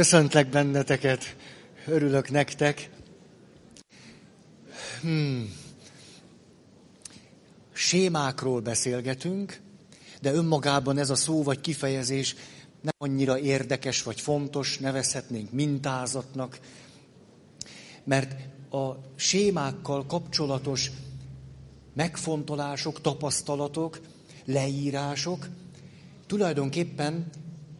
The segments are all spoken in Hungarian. Köszöntlek benneteket, örülök nektek. Sémákról beszélgetünk, de önmagában ez a szó vagy kifejezés nem annyira érdekes vagy fontos, nevezhetnénk mintázatnak, mert a sémákkal kapcsolatos megfontolások, tapasztalatok, leírások tulajdonképpen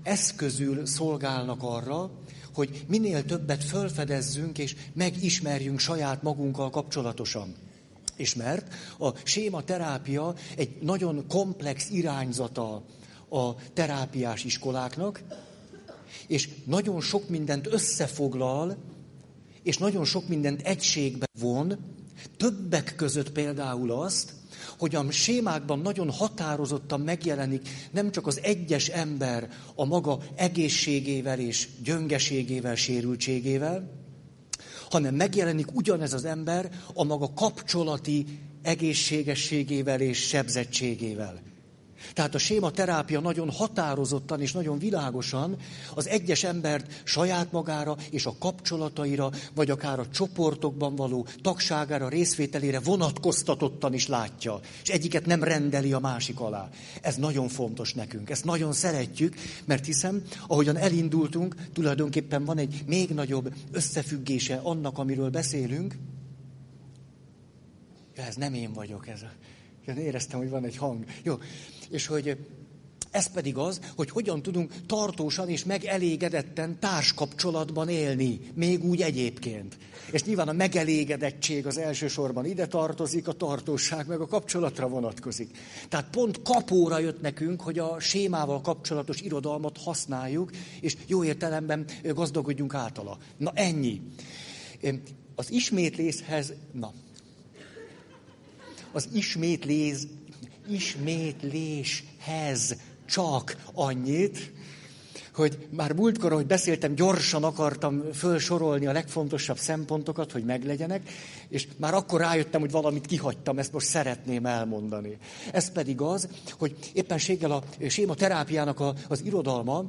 eszközül szolgálnak arra, hogy minél többet felfedezzünk és megismerjünk saját magunkkal kapcsolatosan. És mert a sématerápia egy nagyon komplex irányzata a terápiás iskoláknak, és nagyon sok mindent összefoglal, és nagyon sok mindent egységbe von, többek között például azt, hogy a sémákban nagyon határozottan megjelenik nem csak az egyes ember a maga egészségével és gyöngeségével, sérültségével, hanem megjelenik ugyanez az ember a maga kapcsolati egészségességével és sebzettségével. Tehát a sématerápia nagyon határozottan és nagyon világosan az egyes embert saját magára és a kapcsolataira, vagy akár a csoportokban való tagságára, részvételére vonatkoztatottan is látja. És egyiket nem rendeli a másik alá. Ez nagyon fontos nekünk, ezt nagyon szeretjük, mert hiszem, ahogyan elindultunk, tulajdonképpen van egy még nagyobb összefüggése annak, amiről beszélünk. Ja, ez nem én vagyok, ez a... Éreztem, hogy van egy hang. Jó. És hogy ez pedig az, hogy hogyan tudunk tartósan és megelégedetten társkapcsolatban élni, még úgy egyébként. És nyilván a megelégedettség az elsősorban ide tartozik, a tartóság meg a kapcsolatra vonatkozik. Tehát pont kapóra jött nekünk, hogy a sémával kapcsolatos irodalmat használjuk, és jó értelemben gazdagodjunk általa. Na ennyi. Az ismétléshez... Na... Az ismétléshez csak annyit, hogy már múltkor, ahogy beszéltem, gyorsan akartam felsorolni a legfontosabb szempontokat, hogy meglegyenek, és már akkor rájöttem, hogy valamit kihagytam, ezt most szeretném elmondani. Ez pedig az, hogy éppenséggel a sématerápiának az irodalma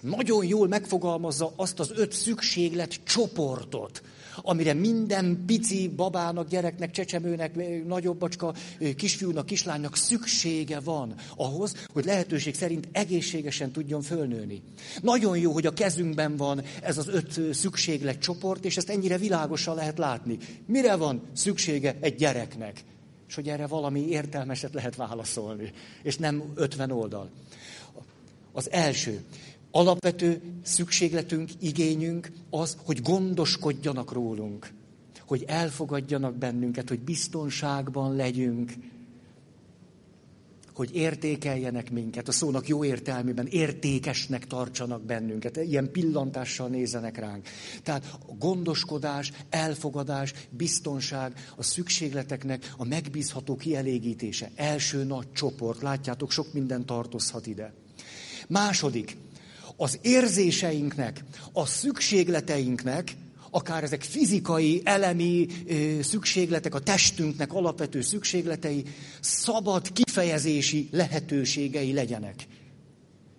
nagyon jól megfogalmazza azt az 5 szükséglet csoportot, amire minden pici babának, gyereknek, csecsemőnek, nagyobbacska, kisfiúnak, kislánynak szüksége van ahhoz, hogy lehetőség szerint egészségesen tudjon fölnőni. Nagyon jó, hogy a kezünkben van ez az 5 szükséglet csoport, és ezt ennyire világosan lehet látni. Mire van szüksége egy gyereknek? És hogy erre valami értelmeset lehet válaszolni, és nem 50 oldal. Az első... Alapvető szükségletünk, igényünk az, hogy gondoskodjanak rólunk, hogy elfogadjanak bennünket, hogy biztonságban legyünk, hogy értékeljenek minket, a szónak jó értelmében értékesnek tartsanak bennünket, ilyen pillantással nézenek ránk. Tehát a gondoskodás, elfogadás, biztonság, a szükségleteknek a megbízható kielégítése. Első nagy csoport, látjátok, sok minden tartozhat ide. Második. Az érzéseinknek, a szükségleteinknek, akár ezek fizikai, elemi szükségletek, a testünknek alapvető szükségletei, szabad kifejezési lehetőségei legyenek.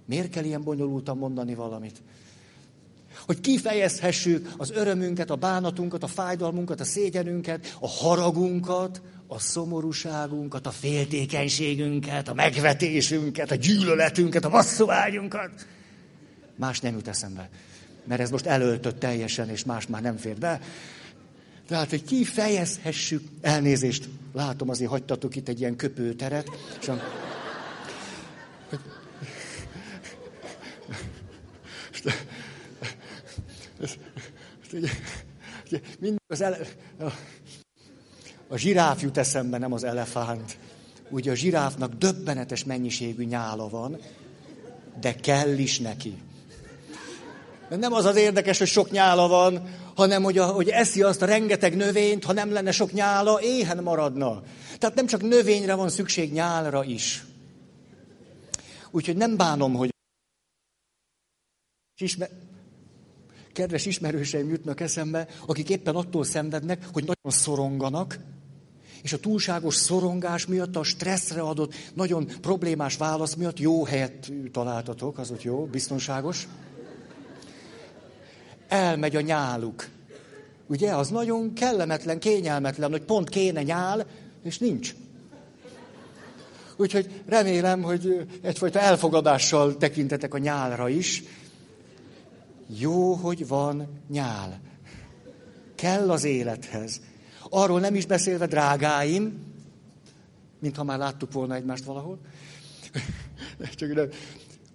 Miért kell ilyen bonyolultan mondani valamit? Hogy kifejezhessük az örömünket, a bánatunkat, a fájdalmunkat, a szégyenünket, a haragunkat, a szomorúságunkat, a féltékenységünket, a megvetésünket, a gyűlöletünket, a masszovágyunkat. Más nem jut eszembe, mert ez most elöltött teljesen, és más már nem fér be. Tehát, hogy kifejezhessük, elnézést, látom, azért hagytatok itt egy ilyen köpőteret. Mindig a zsiráf jut eszembe, nem az elefánt. Ugye a zsiráfnak döbbenetes mennyiségű nyála van, de kell is neki. Mert nem az az érdekes, hogy sok nyála van, hanem hogy eszi azt a rengeteg növényt, ha nem lenne sok nyála, éhen maradna. Tehát nem csak növényre van szükség, nyálra is. Úgyhogy nem bánom, hogy... Kedves ismerőseim jutnak eszembe, akik éppen attól szenvednek, hogy nagyon szoronganak, és a túlságos szorongás miatt, a stresszre adott, nagyon problémás válasz miatt jó helyet találtatok, az ott jó, biztonságos. elmegy a nyáluk. Ugye, az nagyon kellemetlen, kényelmetlen, hogy pont kéne nyál, és nincs. Úgyhogy remélem, hogy egyfajta elfogadással tekintetek a nyálra is. Jó, hogy van nyál. Kell az élethez. Arról nem is beszélve, drágáim, mintha már láttuk volna egymást valahol, csak nem,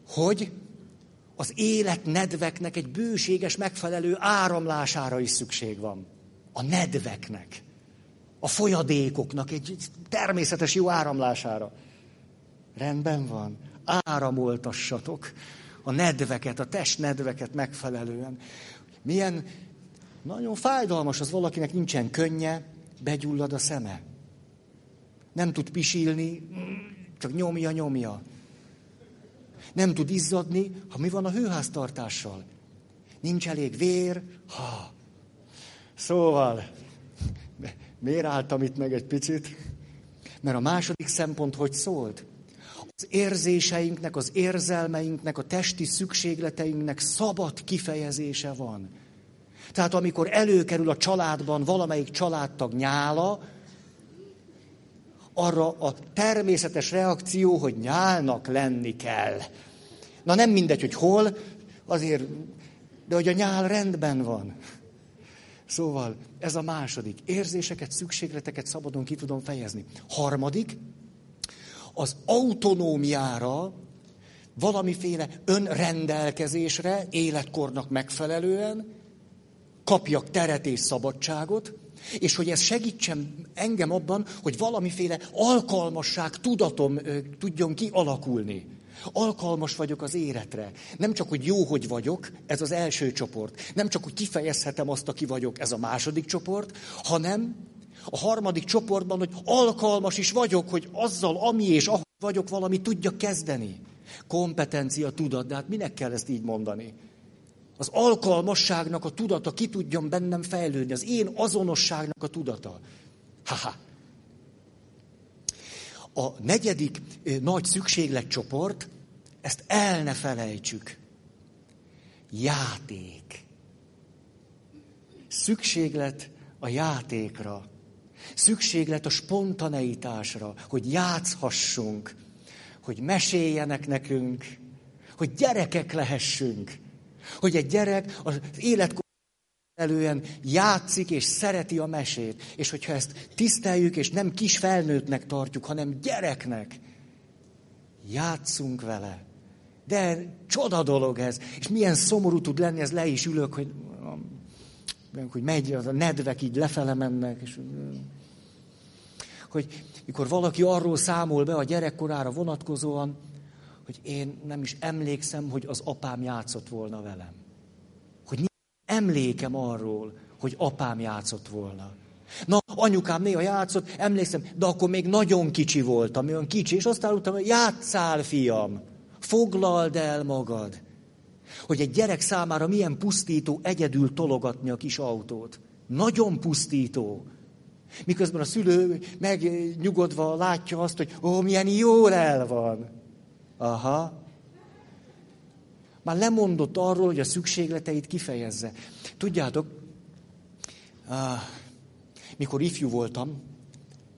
hogy az élet nedveknek egy bőséges, megfelelő áramlására is szükség van. A nedveknek, a folyadékoknak egy természetes jó áramlására. Rendben van, áramoltassatok a nedveket, a testnedveket megfelelően. Milyen nagyon fájdalmas az, valakinek nincsen könnye, begyullad a szeme. Nem tud pisilni, csak nyomja. Nem tud izzadni, ha mi van a hőháztartással. Nincs elég vér, ha. Szóval, miért álltam itt meg egy picit? Mert a második szempont hogy szólt? Az érzéseinknek, az érzelmeinknek, a testi szükségleteinknek szabad kifejezése van. Tehát amikor előkerül a családban valamelyik családtag nyála, arra a természetes reakció, hogy nyálnak lenni kell. Na nem mindegy, hogy hol, azért, de hogy a nyál rendben van. Szóval ez a második. Érzéseket, szükségleteket szabadon ki tudom fejezni. Harmadik, az autonómiára, valamiféle önrendelkezésre, életkornak megfelelően kapjak teret és szabadságot, és hogy ez segítsen engem abban, hogy valamiféle alkalmasság tudatom tudjon kialakulni. Alkalmas vagyok az életre. Nem csak, hogy jó, hogy vagyok, ez az első csoport. Nem csak, hogy kifejezhetem azt, aki vagyok, ez a második csoport, hanem a harmadik csoportban, hogy alkalmas is vagyok, hogy azzal, ami és ahogy vagyok, valami tudjak kezdeni. Kompetencia, tudat, de hát minek kell ezt így mondani? Az alkalmasságnak a tudata, ki tudjon bennem fejlődni, az én azonosságnak a tudata. Ha-ha. A negyedik nagy szükségletcsoport, ezt el ne felejtsük. Játék. Szükséglet a játékra. Szükséglet a spontaneitásra, hogy játszhassunk, hogy meséljenek nekünk, hogy gyerekek lehessünk. Hogy egy gyerek az életkorban elően játszik és szereti a mesét. És hogyha ezt tiszteljük, és nem kis felnőttnek tartjuk, hanem gyereknek, játszunk vele. De csoda dolog ez. És milyen szomorú tud lenni, ez le is ülök, hogy megy, a nedvek így lefele mennek. És, hogy mikor valaki arról számol be a gyerekkorára vonatkozóan, hogy én nem is emlékszem, hogy az apám játszott volna velem. Hogy nincs emlékem arról, hogy apám játszott volna. Na, anyukám néha játszott, emlékszem, de akkor még nagyon kicsi voltam, olyan kicsi, és aztán utána, hogy játsszál, fiam, foglald el magad. Hogy egy gyerek számára milyen pusztító egyedül tologatni a kis autót. Nagyon pusztító. Miközben a szülő megnyugodva látja azt, hogy milyen jól el van. Aha. Már lemondott arról, hogy a szükségleteit kifejezze. Tudjátok, mikor ifjú voltam,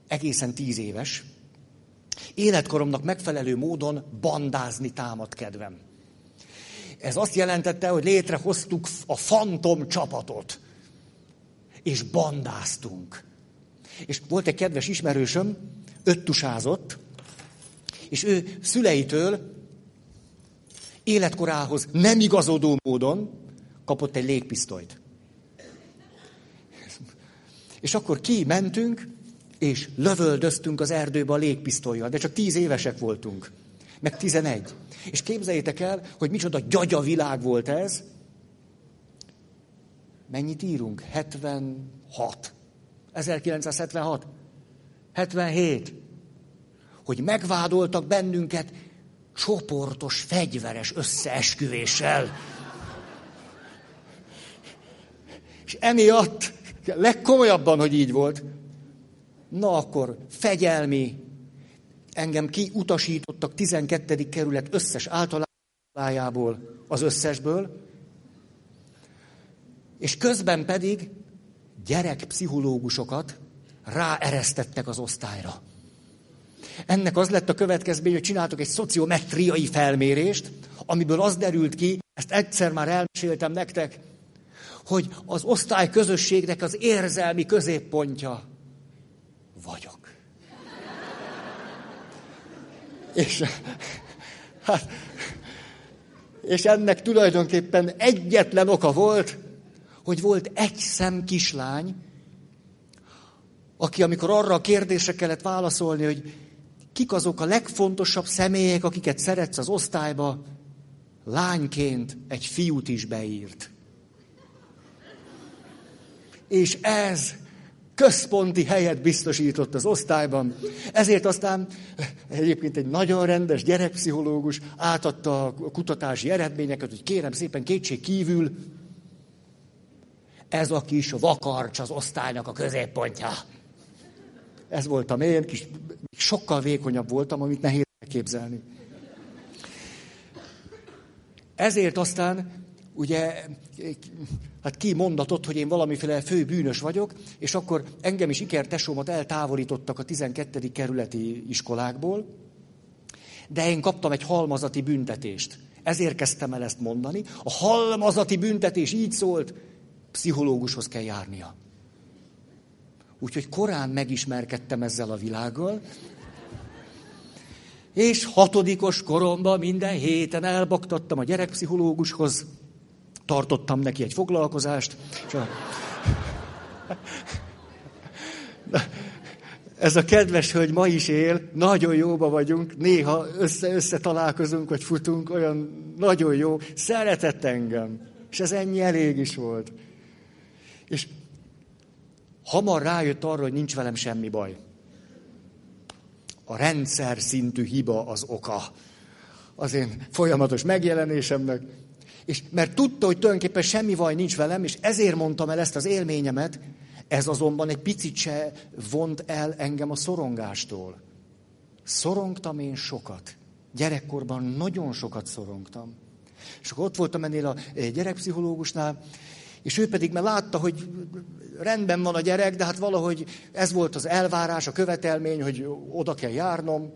egészen 10 éves, életkoromnak megfelelő módon bandázni támadt kedvem. Ez azt jelentette, hogy létrehoztuk a Fantom csapatot. És bandáztunk. És volt egy kedves ismerősöm, öttusázott, és ő szüleitől életkorához nem igazodó módon kapott egy légpisztolyt. És akkor kimentünk, és lövöldöztünk az erdőbe a légpisztolyjal, de csak 10 évesek voltunk, meg 11. És képzeljétek el, hogy micsoda gyagya világ volt ez. Mennyit írunk? 76. 1976. 77. Hogy megvádoltak bennünket csoportos, fegyveres összeesküvéssel. És emiatt, legkomolyabban, hogy így volt, na akkor fegyelmi, engem kiutasítottak 12. kerület összes általájából, az összesből, És közben pedig gyerekpszichológusokat ráeresztettek az osztályra. Ennek az lett a következmény, hogy csináltak egy szociometriai felmérést, amiből az derült ki, ezt egyszer már elmeséltem nektek, hogy az osztályközösségnek az érzelmi középpontja vagyok. És ennek tulajdonképpen egyetlen oka volt, hogy volt egy szem kislány, aki amikor arra a kérdésre kellett válaszolni, hogy kik azok a legfontosabb személyek, akiket szeretsz az osztályba, lányként egy fiút is beírt. És ez központi helyet biztosított az osztályban. Ezért aztán egyébként egy nagyon rendes gyerekpszichológus átadta a kutatási eredményeket, hogy kérem szépen kétség kívül, ez a kis vakarcs az osztálynak a középpontja. Ez voltam én, sokkal vékonyabb voltam, amit nehéz elképzelni. Ezért aztán, ugye, hát ki mondatott, hogy én valamiféle fő bűnös vagyok, és akkor engem is ikertesómat eltávolítottak a 12. kerületi iskolákból, de én kaptam egy halmazati büntetést. Ezért kezdtem el ezt mondani. A halmazati büntetés így szólt, pszichológushoz kell járnia. Úgyhogy korán megismerkedtem ezzel a világgal, és 6. koromban minden héten elbaktattam a gyerekpszichológushoz, tartottam neki egy foglalkozást. Ez a kedves hölgy ma is él, nagyon jóba vagyunk, néha össze-össze találkozunk, vagy futunk, olyan nagyon jó, szeretett engem, és ez ennyi elég is volt. És hamar rájött arra, hogy nincs velem semmi baj. A rendszer szintű hiba az oka az én folyamatos megjelenésemnek. És mert tudta, hogy tulajdonképpen semmi baj nincs velem, és ezért mondtam el ezt az élményemet, ez azonban egy picit se vont el engem a szorongástól. Szorongtam én sokat. Gyerekkorban nagyon sokat szorongtam. És akkor ott voltam ennél a gyerekpszichológusnál, és ő pedig már látta, hogy rendben van a gyerek, de hát valahogy ez volt az elvárás, a követelmény, hogy oda kell járnom.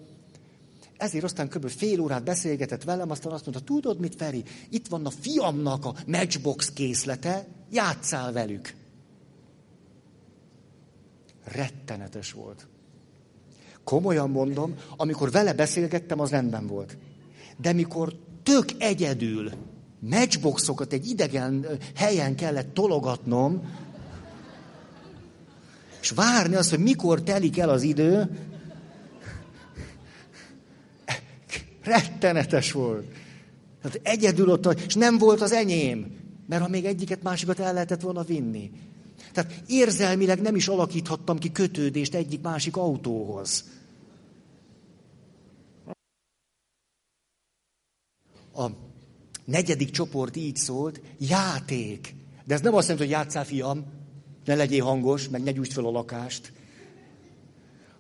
Ezért aztán kb. Fél órát beszélgetett velem, aztán azt mondta, tudod mit, Feri, itt van a fiamnak a Matchbox készlete, játsszál velük. Rettenetes volt. Komolyan mondom, amikor vele beszélgettem, az rendben volt. De mikor tök egyedül Matchboxokat egy idegen helyen kellett tologatnom, és várni azt, hogy mikor telik el az idő, rettenetes volt. Hát egyedül ott, és nem volt az enyém, mert ha még egyiket, másikat el lehetett volna vinni. Tehát érzelmileg nem is alakíthattam ki kötődést egyik-másik autóhoz. A 4. csoport így szólt, játék. De ez nem azt jelenti, hogy játsszál, fiam, ne legyél hangos, meg ne gyújtsd fel a lakást.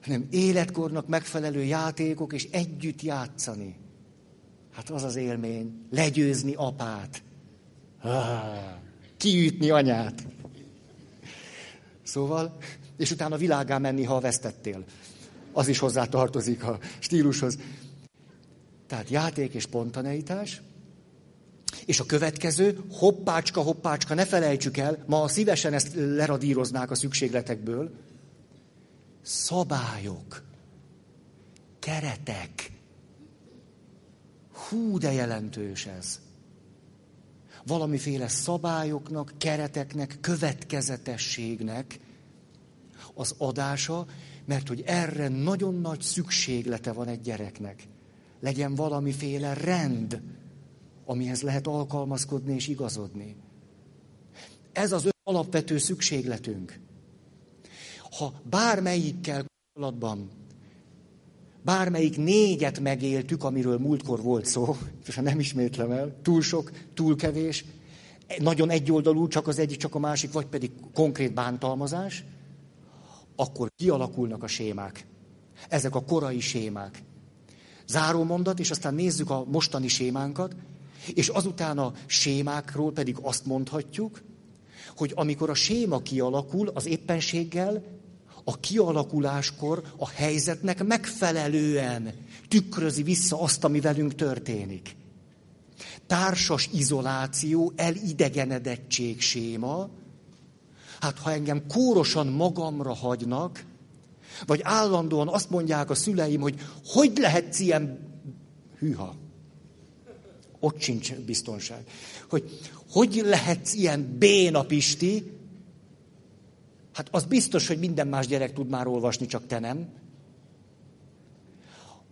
Hanem életkornak megfelelő játékok, és együtt játszani. Hát az az élmény, legyőzni apát. Kiütni anyát. Szóval, és utána világgá menni, ha vesztettél. Az is hozzá tartozik a stílushoz. Tehát játék és spontaneitás. És a következő, hoppácska, hoppácska, ne felejtsük el, ma szívesen ezt leradíroznák a szükségletekből. Szabályok. Keretek. Hú, de jelentős ez. Valamiféle szabályoknak, kereteknek, következetességnek az adása, mert hogy erre nagyon nagy szükséglete van egy gyereknek. Legyen valamiféle rend, amihez lehet alkalmazkodni és igazodni. Ez az alapvető szükségletünk. Ha bármelyikkel kapcsolatban, bármelyik négyet megéltük, amiről múltkor volt szó, és ha nem ismétlem el, túl sok, túl kevés, nagyon egyoldalú, csak az egyik, csak a másik, vagy pedig konkrét bántalmazás, akkor kialakulnak a sémák. Ezek a korai sémák. Záró mondat, és aztán nézzük a mostani sémánkat, és azután a sémákról pedig azt mondhatjuk, hogy amikor a séma kialakul az éppenséggel, a kialakuláskor a helyzetnek megfelelően tükrözi vissza azt, ami velünk történik. Társas izoláció, elidegenedettség séma, hát ha engem kórosan magamra hagynak, vagy állandóan azt mondják a szüleim, hogy hogy lehetsz ilyen hűha. Ott sincs biztonság. Hogy lehetsz ilyen béna Pisti? Hát az biztos, hogy minden más gyerek tud már olvasni, csak te nem.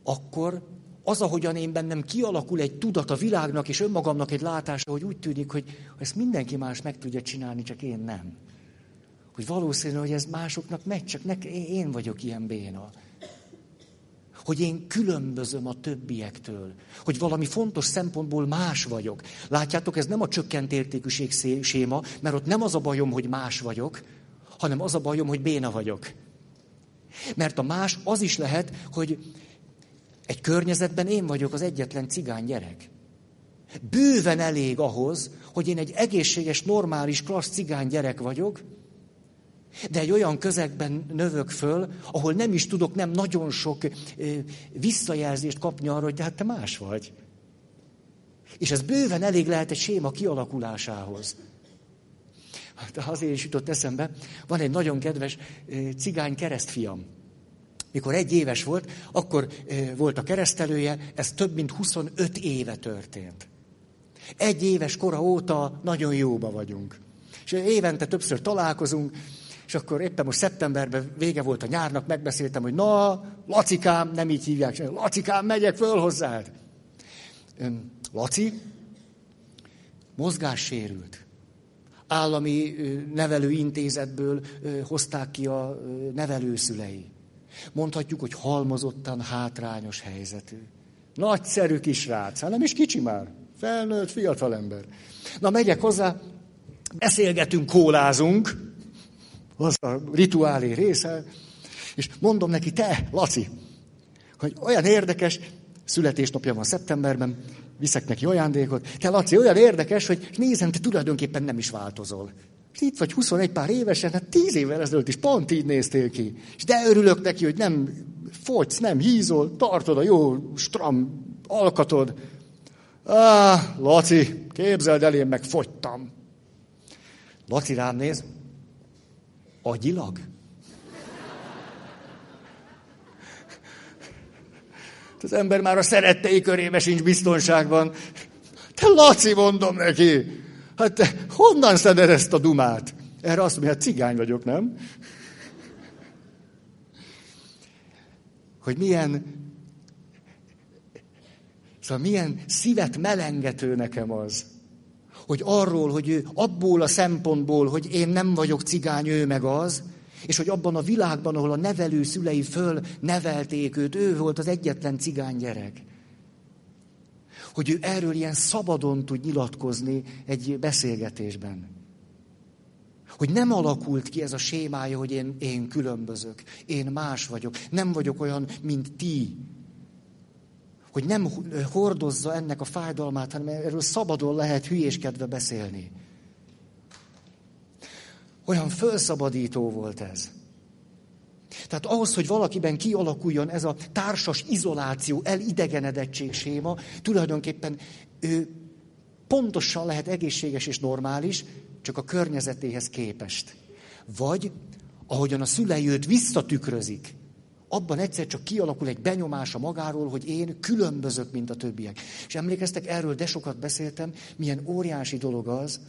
Akkor az, ahogyan én bennem kialakul egy tudat a világnak és önmagamnak egy látása, hogy úgy tűnik, hogy ezt mindenki más meg tudja csinálni, csak én nem. Hogy valószínű, hogy ez másoknak megy, csak én vagyok ilyen béna. Hogy én különbözöm a többiektől. Hogy valami fontos szempontból más vagyok. Látjátok, ez nem a csökkent értékűség séma, mert ott nem az a bajom, hogy más vagyok, hanem az a bajom, hogy béna vagyok. Mert a más az is lehet, hogy egy környezetben én vagyok az egyetlen cigány gyerek. Bőven elég ahhoz, hogy én egy egészséges, normális, klassz cigány gyerek vagyok, de egy olyan közegben növök föl, ahol nem is tudok nem nagyon sok visszajelzést kapni arra, hogy de hát te más vagy. És ez bőven elég lehet egy séma kialakulásához. De azért is jutott eszembe, van egy nagyon kedves cigány keresztfiam. Mikor 1 éves volt, akkor volt a keresztelője, ez több mint 25 éve történt. 1 éves kora óta nagyon jóba vagyunk. És évente többször találkozunk, és akkor éppen most szeptemberben vége volt a nyárnak, megbeszéltem, hogy na, Lacikám, nem így hívják, Lacikám, megyek föl hozzád. Laci mozgássérült. Állami nevelőintézetből hozták ki a nevelőszülei. Mondhatjuk, hogy halmozottan hátrányos helyzetű. Nagyszerű kis rác, hát nem is kicsi már, felnőtt fiatalember. Na, megyek hozzá, beszélgetünk, kólázunk, az a rituálé része, és mondom neki, te, Laci, hogy olyan érdekes, születésnapja van szeptemberben, viszek neki ajándékot, te, Laci, olyan érdekes, hogy nézem, te tulajdonképpen nem is változol. Itt vagy 21 pár évesen, hát 10 évvel ezelőtt is pont így néztél ki. És de örülök neki, hogy nem fogysz, nem hízol, tartod a jó stram alkatod. Ah, Laci, képzeld el, én meg fogytam. Laci rám néz, agyilag? Az ember már a szerettei körében sincs biztonságban. Te, Laci, mondom neki, hát te honnan szeded ezt a dumát? Erre azt mondja, hát cigány vagyok, nem? Hogy milyen szívet melengető nekem az, hogy arról, hogy ő abból a szempontból, hogy én nem vagyok cigány, ő meg az, és hogy abban a világban, ahol a nevelő szülei föl nevelték őt, ő volt az egyetlen cigány gyerek. Hogy ő erről ilyen szabadon tud nyilatkozni egy beszélgetésben. Hogy nem alakult ki ez a sémája, hogy én különbözök, én más vagyok, nem vagyok olyan, mint ti. Hogy nem hordozza ennek a fájdalmát, hanem erről szabadon lehet hülyéskedve beszélni. Olyan fölszabadító volt ez. Tehát ahhoz, hogy valakiben kialakuljon ez a társas izoláció, elidegenedettség séma, tulajdonképpen ő pontosan lehet egészséges és normális, csak a környezetéhez képest. Vagy, ahogyan a szülei őt visszatükrözik, abban egyszer csak kialakul egy benyomása magáról, hogy én különbözök, mint a többiek. És emlékeztek, erről de sokat beszéltem, milyen óriási dolog az,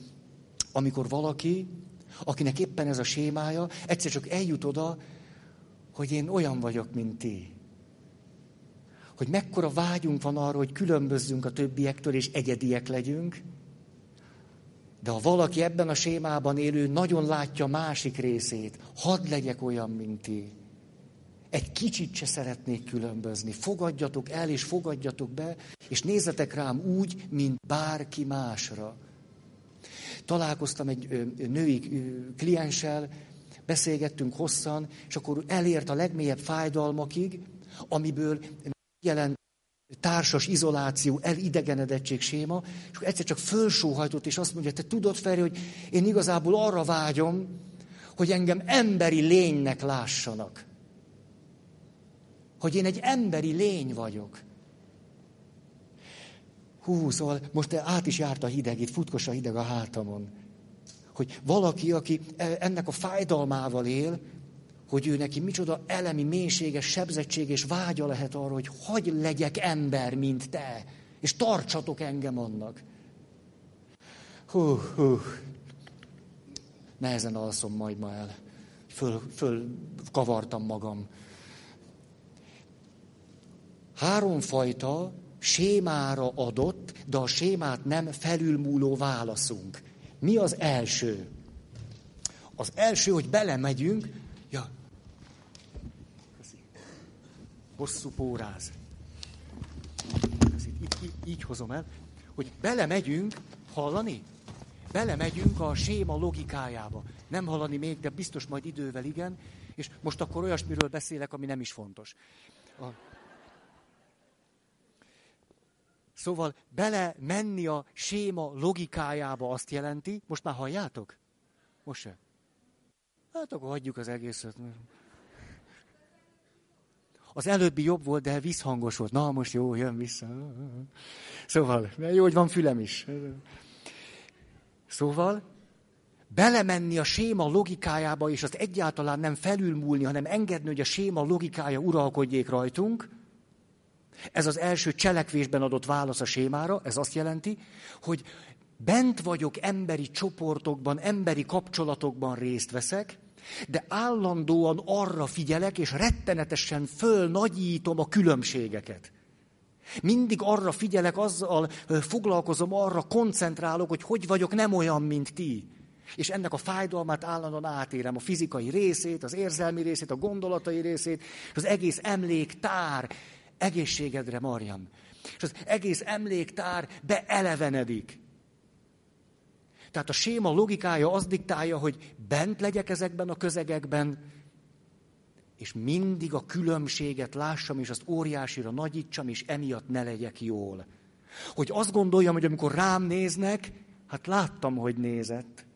amikor valaki, akinek éppen ez a sémája, egyszer csak eljut oda, hogy én olyan vagyok, mint ti. Hogy mekkora vágyunk van arra, hogy különbözzünk a többiektől, és egyediek legyünk. De ha valaki ebben a sémában élő, nagyon látja másik részét, hadd legyek olyan, mint ti. Egy kicsit se szeretnék különbözni. Fogadjatok el, és fogadjatok be, és nézzetek rám úgy, mint bárki másra. Találkoztam egy női klienssel, beszélgettünk hosszan, és akkor elért a legmélyebb fájdalmakig, amiből jelent társas izoláció, elidegenedettség séma, és egyszer csak fölsóhajtott, és azt mondja, te tudod, Feri, hogy én igazából arra vágyom, hogy engem emberi lénynek lássanak. Hogy én egy emberi lény vagyok. Hú, szóval most át is járt a hideg, itt futkos a hideg a hátamon. Hogy valaki, aki ennek a fájdalmával él, hogy ő neki micsoda elemi, mélységes sebzettség és vágya lehet arra, hogy hagy legyek ember, mint te, és tartsatok engem annak. Hú, nehezen alszom majd ma el. Fölkavartam magam. Háromfajta sémára adott, de a sémát nem felülmúló válaszunk. Mi az első? Az első, hogy belemegyünk, ja. Hosszú póráz. Így hozom el, hogy belemegyünk, hallani? Belemegyünk a séma logikájába. Nem hallani még, de biztos majd idővel igen, és most akkor olyasmiről beszélek, ami nem is fontos. Szóval belemenni a séma logikájába azt jelenti, most már halljátok? Most se. Hát akkor hagyjuk az egészet. Az előbbi jobb volt, de visszhangos volt. Na, most jó, jön vissza. Szóval, jó, hogy van fülem is. Szóval, belemenni a séma logikájába, és az egyáltalán nem felülmúlni, hanem engedni, hogy a séma logikája uralkodjék rajtunk. Ez az első cselekvésben adott válasz a sémára, ez azt jelenti, hogy bent vagyok emberi csoportokban, emberi kapcsolatokban részt veszek, de állandóan arra figyelek, és rettenetesen fölnagyítom a különbségeket. Mindig arra figyelek, azzal foglalkozom, arra koncentrálok, hogy vagyok nem olyan, mint ti. És ennek a fájdalmát állandóan átérem, a fizikai részét, az érzelmi részét, a gondolatai részét, és az egész emléktár. Egészségedre, Marjam. És az egész emléktár beelevenedik. Tehát a séma logikája azt diktálja, hogy bent legyek ezekben a közegekben, és mindig a különbséget lássam, és azt óriásira nagyítsam, és emiatt ne legyek jól. Hogy azt gondoljam, hogy amikor rám néznek, hát láttam, hogy nézett.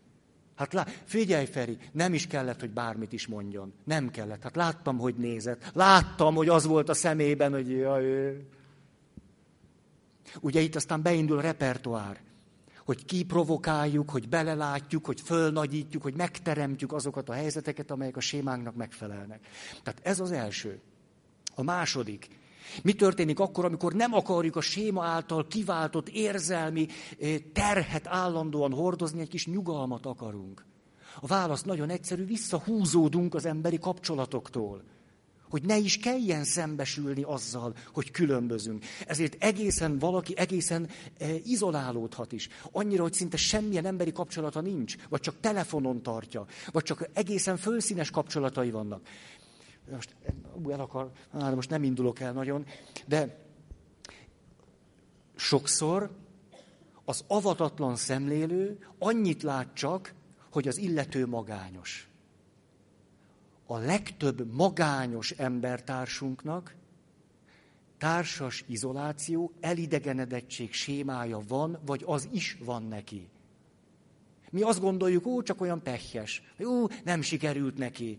Hát figyelj, Feri, nem is kellett, hogy bármit is mondjon. Nem kellett. Hát láttam, hogy nézett. Láttam, hogy az volt a szemében, hogy jaj. Ugye itt aztán beindul a repertoár. Hogy kiprovokáljuk, hogy belelátjuk, hogy fölnagyítjuk, hogy megteremtjük azokat a helyzeteket, amelyek a sémánknak megfelelnek. Tehát ez az első. A második. Mi történik akkor, amikor nem akarjuk a séma által kiváltott érzelmi terhet állandóan hordozni, egy kis nyugalmat akarunk? A válasz nagyon egyszerű, visszahúzódunk az emberi kapcsolatoktól, hogy ne is kelljen szembesülni azzal, hogy különbözünk. Ezért valaki egészen izolálódhat is. Annyira, hogy szinte semmilyen emberi kapcsolata nincs, vagy csak telefonon tartja, vagy csak egészen fölszínes kapcsolatai vannak. Most most nem indulok el nagyon, de sokszor az avatatlan szemlélő annyit lát csak, hogy az illető magányos. A legtöbb magányos embertársunknak társas izoláció, elidegenedettség sémája van, vagy az is van neki. Mi azt gondoljuk, csak olyan pehjes, nem sikerült neki,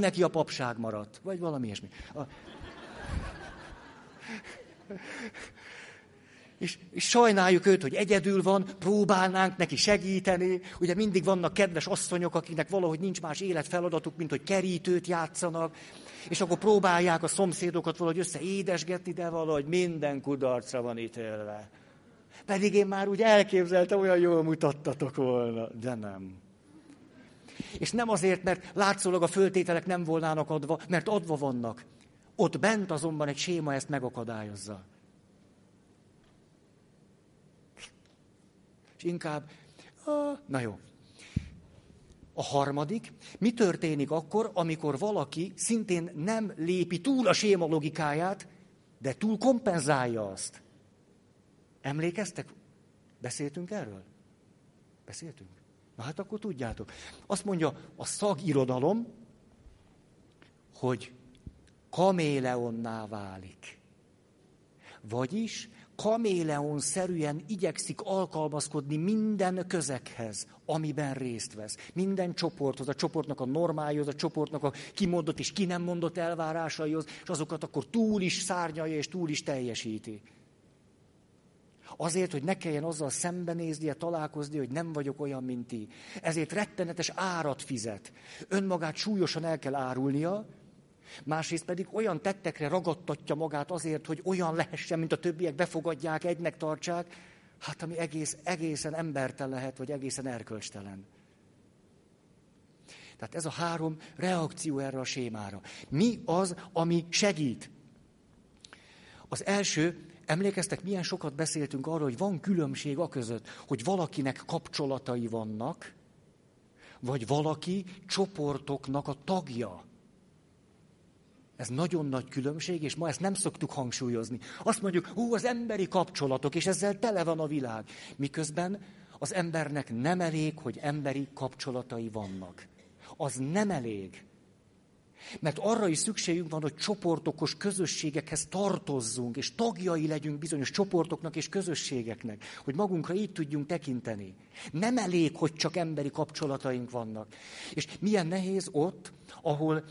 neki a papság maradt, vagy valami ilyesmi. És sajnáljuk őt, hogy egyedül van, próbálnánk neki segíteni. Ugye mindig vannak kedves asszonyok, akiknek valahogy nincs más életfeladatuk, mint hogy kerítőt játszanak, és akkor próbálják a szomszédokat valahogy összeédesgetni, de valahogy minden kudarcra van ítélve. Pedig én már úgy elképzeltem, olyan jól mutattatok volna, de nem. És nem azért, mert látszólag a föltételek nem volnának adva, mert adva vannak. Ott bent azonban egy séma ezt megakadályozza. És inkább, na jó. A harmadik, mi történik akkor, amikor valaki szintén nem lépi túl a séma logikáját, de túl kompenzálja azt? Emlékeztek? Beszéltünk erről? Beszéltünk? Na hát akkor tudjátok. Azt mondja a szakirodalom, hogy kaméleonná válik. Vagyis kaméleonszerűen igyekszik alkalmazkodni minden közeghez, amiben részt vesz. Minden csoporthoz, a csoportnak a normáihoz, a csoportnak a kimondott és ki nem mondott elvárásaihoz, és azokat akkor túl is szárnyalja és túl is teljesíti. Azért, hogy ne kelljen azzal szembenéznie, találkozni, hogy nem vagyok olyan, mint ti. Ezért rettenetes árat fizet. Önmagát súlyosan el kell árulnia, másrészt pedig olyan tettekre ragadtatja magát azért, hogy olyan lehessen, mint a többiek, befogadják, egynek tartsák, hát ami egészen embertelen lehet, vagy egészen erkölcstelen. Tehát ez a három reakció erre a sémára. Mi az, ami segít? Az első... Emlékeztek, milyen sokat beszéltünk arról, hogy van különbség a között, hogy valakinek kapcsolatai vannak, vagy valaki csoportoknak a tagja. Ez nagyon nagy különbség, és ma ezt nem szoktuk hangsúlyozni. Azt mondjuk, hú, az emberi kapcsolatok, és ezzel tele van a világ. Miközben az embernek nem elég, hogy emberi kapcsolatai vannak. Az nem elég. Mert arra is szükségünk van, hogy csoportokos közösségekhez tartozzunk, és tagjai legyünk bizonyos csoportoknak és közösségeknek, hogy magunkra így tudjunk tekinteni. Nem elég, hogy csak emberi kapcsolataink vannak. És milyen nehéz ott, ahol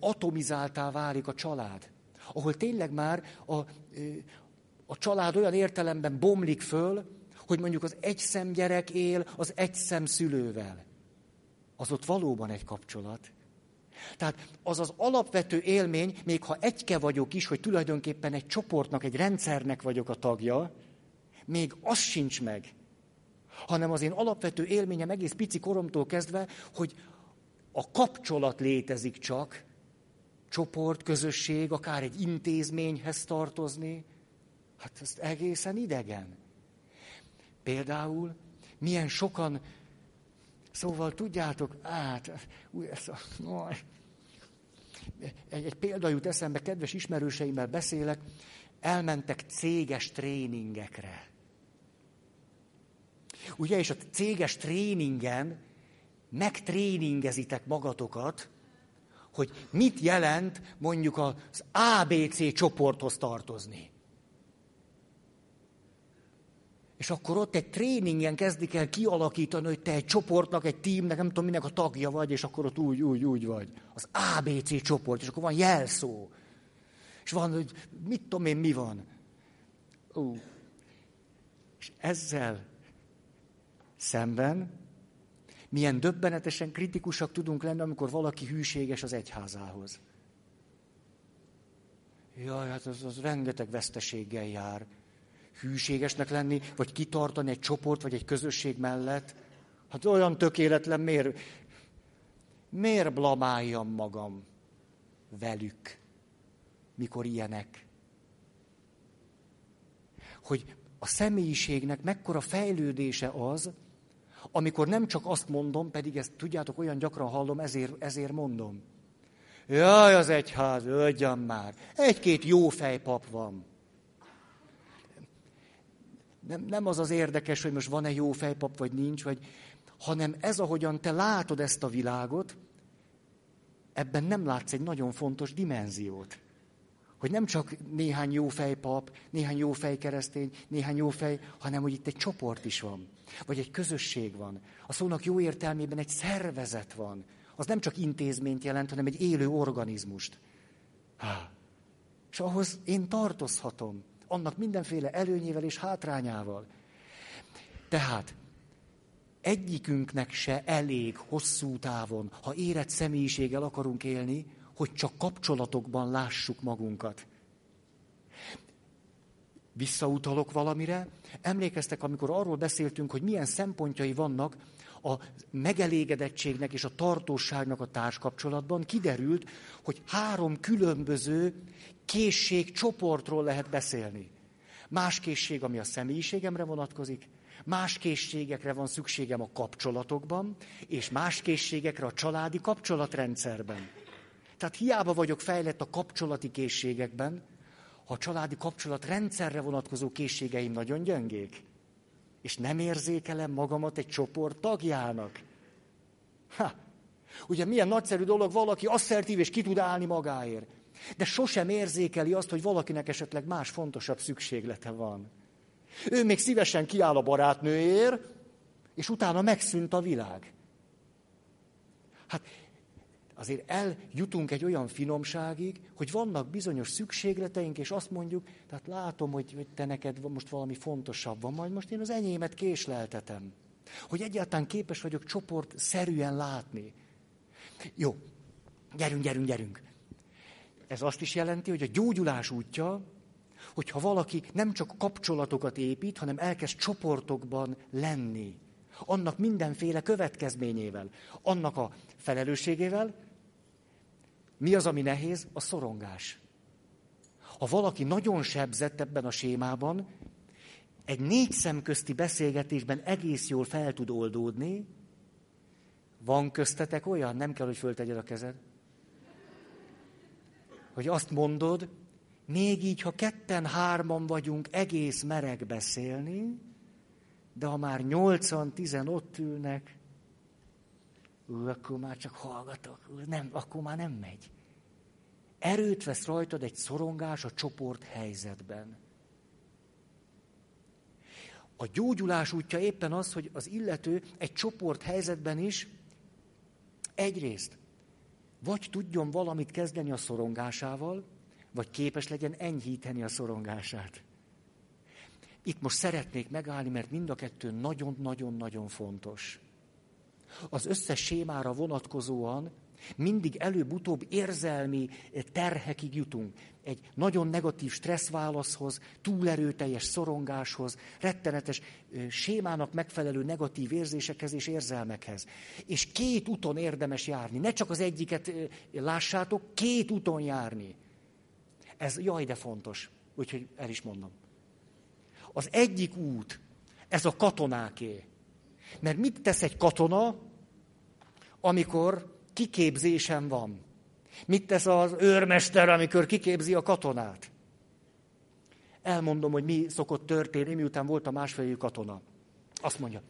atomizáltá válik a család, ahol tényleg már a család olyan értelemben bomlik föl, hogy mondjuk az egyszem gyerek él az egyszem szülővel. Az ott valóban egy kapcsolat. Tehát az az alapvető élmény, még ha egyke vagyok is, hogy tulajdonképpen egy csoportnak, egy rendszernek vagyok a tagja, még az sincs meg. Hanem az én alapvető élményem egész pici koromtól kezdve, hogy a kapcsolat létezik csak, csoport, közösség, akár egy intézményhez tartozni, hát ez egészen idegen. Például milyen sokan... Szóval tudjátok, egy példa jut eszembe, kedves ismerőseimmel beszélek, elmentek céges tréningekre. Ugye, és a céges tréningen megtréningezitek magatokat, hogy mit jelent mondjuk az ABC csoporthoz tartozni. És akkor ott egy tréningen kezdik el kialakítani, hogy te egy csoportnak, egy tímnek, nem tudom minek a tagja vagy, és akkor ott úgy vagy. Az ABC csoport, és akkor van jelszó. És van, hogy mit tudom én, mi van. És ezzel szemben milyen döbbenetesen kritikusak tudunk lenni, amikor valaki hűséges az egyházához. Jaj, hát az rengeteg veszteséggel jár. Hűségesnek lenni, vagy kitartani egy csoport, vagy egy közösség mellett. Hát olyan tökéletlen, miért blamáljam magam velük, mikor ilyenek? Hogy a személyiségnek mekkora fejlődése az, amikor nem csak azt mondom, pedig ezt tudjátok, olyan gyakran hallom, ezért mondom. Jaj, az egyház, öldjön már, egy-két jó fejpap van. Nem az az érdekes, hogy most van-e jó fejpap, vagy nincs, hanem ez, ahogyan te látod ezt a világot, ebben nem látsz egy nagyon fontos dimenziót. Hogy nem csak néhány jó fejpap, néhány jó fejkeresztény, néhány jó fej, hanem hogy itt egy csoport is van, vagy egy közösség van. A szónak jó értelmében egy szervezet van. Az nem csak intézményt jelent, hanem egy élő organizmust. És ahhoz én tartozhatom. Annak mindenféle előnyével és hátrányával. Tehát egyikünknek se elég hosszú távon, ha érett személyiséggel akarunk élni, hogy csak kapcsolatokban lássuk magunkat. Visszautalok valamire. Emlékeztek, amikor arról beszéltünk, hogy milyen szempontjai vannak a megelégedettségnek és a tartóságnak a társkapcsolatban, kiderült, hogy 3 különböző készségcsoportról lehet beszélni. Más készség, ami a személyiségemre vonatkozik, más készségekre van szükségem a kapcsolatokban, és más készségekre a családi kapcsolatrendszerben. Tehát hiába vagyok fejlett a kapcsolati készségekben, ha a családi kapcsolatrendszerre vonatkozó készségeim nagyon gyöngék. És nem érzékelem magamat egy csoport tagjának. Ugye milyen nagyszerű dolog valaki asszertív és ki tud állni magáért. De sosem érzékeli azt, hogy valakinek esetleg más fontosabb szükséglete van. Ő még szívesen kiáll a barátnőért, és utána megszűnt a világ. Hát azért eljutunk egy olyan finomságig, hogy vannak bizonyos szükségleteink, és azt mondjuk, tehát látom, hogy te neked most valami fontosabb van, majd most én az enyémet késleltetem. Hogy egyáltalán képes vagyok csoportszerűen látni. Jó, gyerünk. Ez azt is jelenti, hogy a gyógyulás útja, hogyha valaki nem csak kapcsolatokat épít, hanem elkezd csoportokban lenni. Annak mindenféle következményével, annak a felelősségével. Mi az, ami nehéz? A szorongás. Ha valaki nagyon sebzett ebben a sémában, egy 4 szemközti beszélgetésben egész jól fel tud oldódni. Van köztetek olyan, nem kell, hogy föltegyed a kezed, hogy azt mondod, még így, ha 2-3 vagyunk, egész mereg beszélni, de ha már 8-10 ott ülnek, akkor már csak hallgatok, nem, akkor már nem megy. Erőt vesz rajtad egy szorongás a csoport helyzetben. A gyógyulás útja éppen az, hogy az illető egy csoport helyzetben is egyrészt vagy tudjon valamit kezdeni a szorongásával, vagy képes legyen enyhíteni a szorongását. Itt most szeretnék megállni, mert mind a kettő nagyon-nagyon-nagyon fontos. Az összes sémára vonatkozóan mindig előbb-utóbb érzelmi terhekig jutunk. Egy nagyon negatív stresszválaszhoz, túlerőteljes szorongáshoz, rettenetes sémának megfelelő negatív érzésekhez és érzelmekhez. És 2 úton érdemes járni. Ne csak az egyiket lássátok, 2 úton járni. Ez jaj, de fontos. Úgyhogy el is mondom. Az egyik út, ez a katonáké. Mert mit tesz egy katona, amikor kiképzésen van? Mit tesz az őrmester, amikor kiképzi a katonát? Elmondom, hogy mi szokott történni, miután voltam másfél év katona. Azt mondja,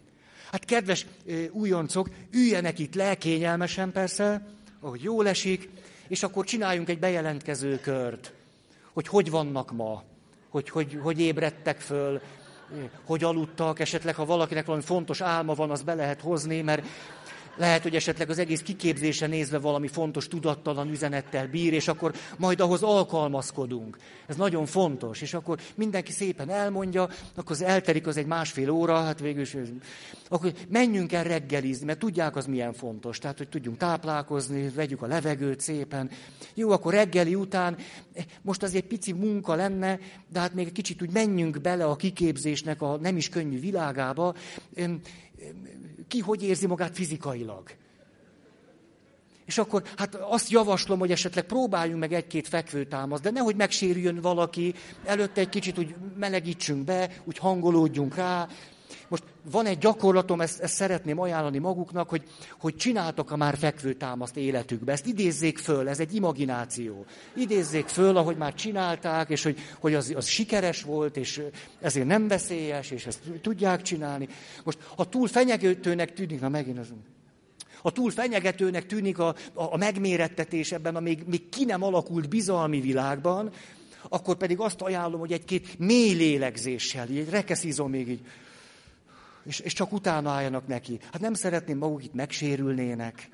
hát kedves újoncok, üljenek itt le, kényelmesen persze, ahogy jól esik, és akkor csináljunk egy bejelentkező kört, hogy vannak ma. Hogy ébredtek föl, hogy aludtak, esetleg ha valakinek valami fontos álma van, az be lehet hozni, mert lehet, hogy esetleg az egész kiképzésre nézve valami fontos, tudattalan üzenettel bír, és akkor majd ahhoz alkalmazkodunk. Ez nagyon fontos, és akkor mindenki szépen elmondja, akkor az eltelik az egy 1,5 óra, hát végül is, akkor menjünk el reggelizni, mert tudják, az milyen fontos, tehát hogy tudjunk táplálkozni, vegyük a levegőt szépen. Jó, akkor reggeli után, most azért pici munka lenne, de hát még egy kicsit úgy menjünk bele a kiképzésnek a nem is könnyű világába. Ki hogy érzi magát fizikailag? És akkor hát azt javaslom, hogy esetleg próbáljunk meg 1-2 fekvőtámaszt, de nehogy megsérüljön valaki, előtte egy kicsit úgy melegítsünk be, úgy hangolódjunk rá. Most van egy gyakorlatom, ezt szeretném ajánlani maguknak, hogy csináltak-e már fekvőtámaszt életükbe. Ezt idézzék föl, ez egy imagináció. Idézzék föl, ahogy már csinálták, és hogy az sikeres volt, és ezért nem veszélyes, és ezt tudják csinálni. Most, ha túl fenyegetőnek tűnik, a megmérettetés ebben a még ki nem alakult bizalmi világban, akkor pedig azt ajánlom, hogy 1-2 mély lélegzéssel, így rekeszízom még így, és csak utána álljanak neki. Hát nem szeretném, maguk itt megsérülnének.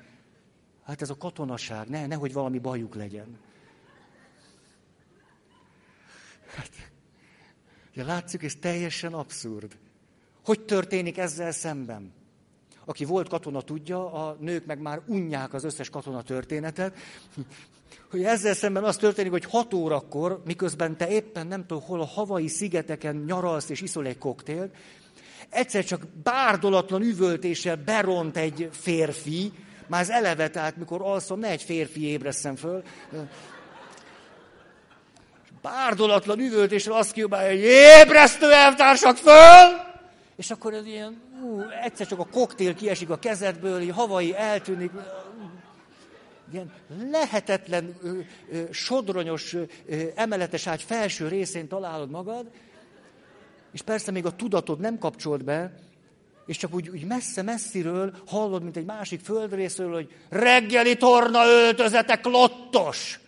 Hát ez a katonaság, nehogy valami bajuk legyen. Hát, ugye látszik, ez teljesen abszurd. Hogy történik ezzel szemben? Aki volt katona tudja, a nők meg már unják az összes katona történetet, hogy ezzel szemben az történik, hogy 6 órakor, miközben te éppen nem tudom hol a Hawaii szigeteken nyaralsz és iszol egy koktélt, egyszer csak bárdolatlan üvöltéssel beront egy férfi, már az eleve, tehát mikor alszom, ne egy férfi ébreszem föl, bárdolatlan üvöltéssel azt kiabálja, hogy ébresztő elvtársak föl! És akkor ez ilyen, egyszer csak a koktél kiesik a kezedből, így Hawaii eltűnik, ilyen lehetetlen, sodronyos, emeletes ágy felső részén találod magad, és persze még a tudatod nem kapcsolt be, és csak úgy messze-messziről hallod, mint egy másik földrészről, hogy reggeli torna öltözetek lottos.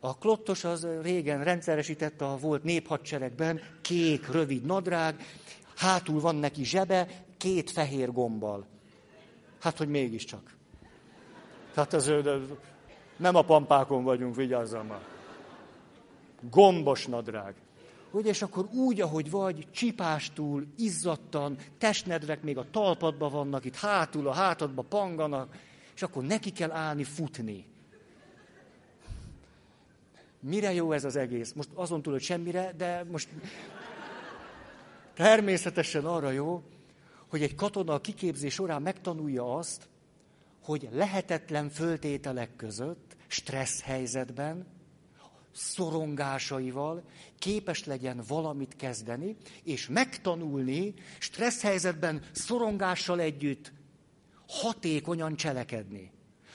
A Klottos az régen rendszeresítette, ha volt néphadseregben, kék, rövid nadrág, hátul van neki zsebe, két fehér gombbal. Hát, hogy mégiscsak. Tehát az, nem a pampákon vagyunk, vigyázzam már. Gombos nadrág. Hogy és akkor úgy, ahogy vagy, csipástul, izzadtan, testnedvek még a talpadban vannak, itt hátul a hátadba panganak, és akkor neki kell állni, futni. Mire jó ez az egész? Most azon túl, hogy semmire, de most természetesen arra jó, hogy egy katona a kiképzés során megtanulja azt, hogy lehetetlen föltételek között, stressz helyzetben, szorongásaival képes legyen valamit kezdeni, és megtanulni stressz helyzetben szorongással együtt hatékonyan cselekedni.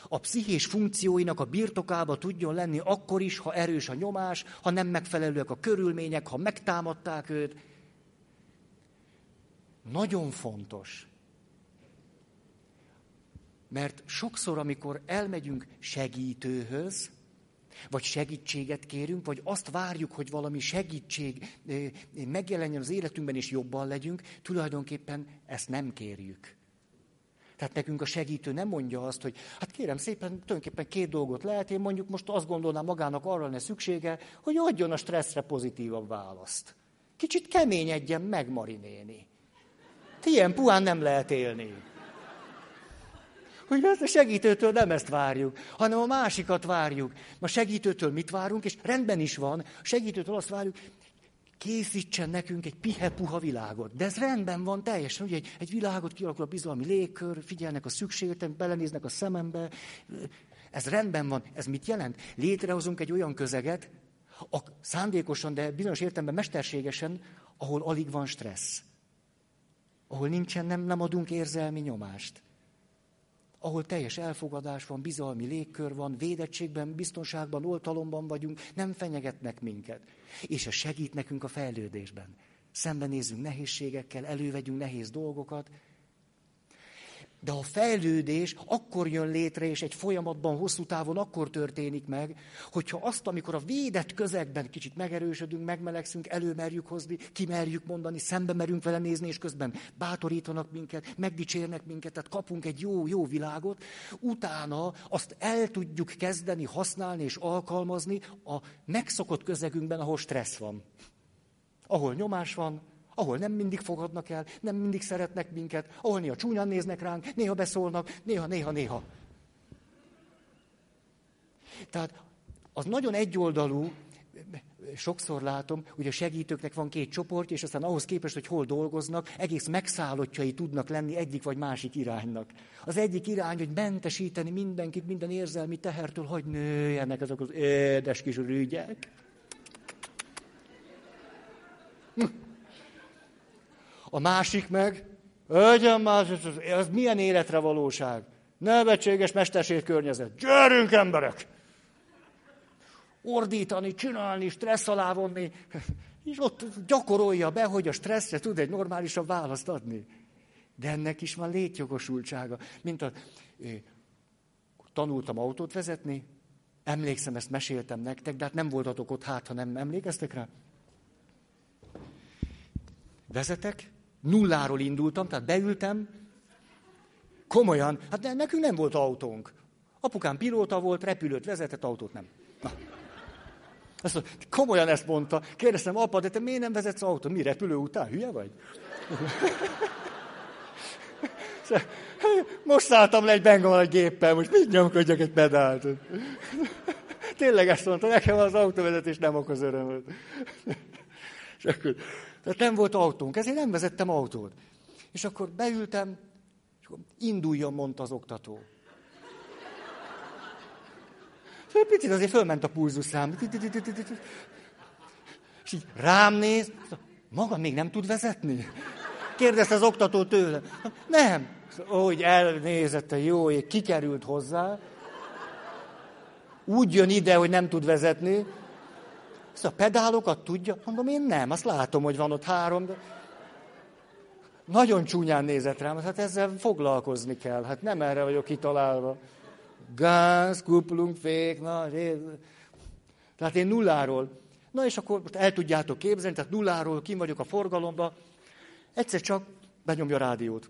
A pszichés funkcióinak a birtokába tudjon lenni akkor is, ha erős a nyomás, ha nem megfelelőek a körülmények, ha megtámadták őt. Nagyon fontos. Mert sokszor, amikor elmegyünk segítőhöz, vagy segítséget kérünk, vagy azt várjuk, hogy valami segítség megjelenjen az életünkben, és jobban legyünk, tulajdonképpen ezt nem kérjük. Tehát nekünk a segítő nem mondja azt, hogy hát kérem szépen, tulajdonképpen két dolgot lehet, én mondjuk most azt gondolnám magának arra lenne szüksége, hogy adjon a stresszre pozitívabb választ. Kicsit keményedjen meg, Mari néni. Ilyen puhán nem lehet élni. Hogy a segítőtől nem ezt várjuk, hanem a másikat várjuk. A segítőtől mit várunk, és rendben is van, a segítőtől azt várjuk, készítsen nekünk egy pihe-puha világot. De ez rendben van teljesen, ugye egy világot kialakul a bizalmi légkör, figyelnek a szükségletem, belenéznek a szemembe. Ez rendben van. Ez mit jelent? Létrehozunk egy olyan közeget, szándékosan, de bizonyos értelemben mesterségesen, ahol alig van stressz. Ahol nincsen, nem adunk érzelmi nyomást. Ahol teljes elfogadás van, bizalmi légkör van, védettségben, biztonságban, oltalomban vagyunk, nem fenyegetnek minket. És ez segít nekünk a fejlődésben. Szembenézzünk nehézségekkel, elővegyünk nehéz dolgokat. De a fejlődés akkor jön létre, és egy folyamatban, hosszú távon akkor történik meg, hogyha azt, amikor a védett közegben kicsit megerősödünk, megmelegszünk, előmerjük hozni, kimerjük mondani, szembe merünk vele nézni, és közben bátorítanak minket, megdicsérnek minket, tehát kapunk egy jó világot, utána azt el tudjuk kezdeni, használni és alkalmazni a megszokott közegünkben, ahol stressz van, ahol nyomás van, ahol nem mindig fogadnak el, nem mindig szeretnek minket, ahol néha csúnyan néznek ránk, néha beszólnak, néha. Tehát az nagyon egyoldalú, sokszor látom, hogy a segítőknek van két csoportja, és aztán ahhoz képest, hogy hol dolgoznak, egész megszállottjai tudnak lenni egyik vagy másik iránynak. Az egyik irány, hogy mentesíteni mindenkit, minden érzelmi tehertől, hogy nőjenek azok az édes kis rügyek. A másik meg, ez milyen életre valóság? Nevetséges mesterség környezet. Gyerünk, emberek! Ordítani, csinálni, stressz alá vonni. És ott gyakorolja be, hogy a stresszre tud egy normálisabb választ adni. De ennek is van létjogosultsága. Mint tanultam autót vezetni, emlékszem, ezt meséltem nektek, de hát nem voltatok ott, hát ha nem emlékeztek rá. Vezetek. Nulláról indultam, tehát beültem. Komolyan, hát nekünk nem volt autónk. Apukám pilóta volt, repülőt vezetett, autót nem. Na. Azt mondta, komolyan ezt mondta. Kérdeztem, apa, de te miért nem vezetsz autót? Mi, repülő után? Hülye vagy? Most szálltam le egy bengalai géppel, most mit nyomkodjak egy pedált? Tényleg ezt mondta, nekem az autóvezetés nem okoz örömöt. És akkor... Tehát nem volt autónk, ezért nem vezettem autót. És akkor beültem, és akkor induljon, mondta az oktató. Picit azért fölment a pulzusszám. És így rám néz, maga még nem tud vezetni? Kérdezte az oktató tőlem. Nem. Úgy elnézett a jó ég, kikerült hozzá. Úgy jön ide, hogy nem tud vezetni. Szóval a pedálokat tudja, mondom, én nem, azt látom, hogy van ott három. De... Nagyon csúnyán nézett rám, hát ezzel foglalkozni kell, hát nem erre vagyok kitalálva. Gáz, kuplung, fék, na... Tehát én nulláról, na és akkor most el tudjátok képzelni, tehát nulláról kim vagyok a forgalomba, egyszer csak benyomja a rádiót.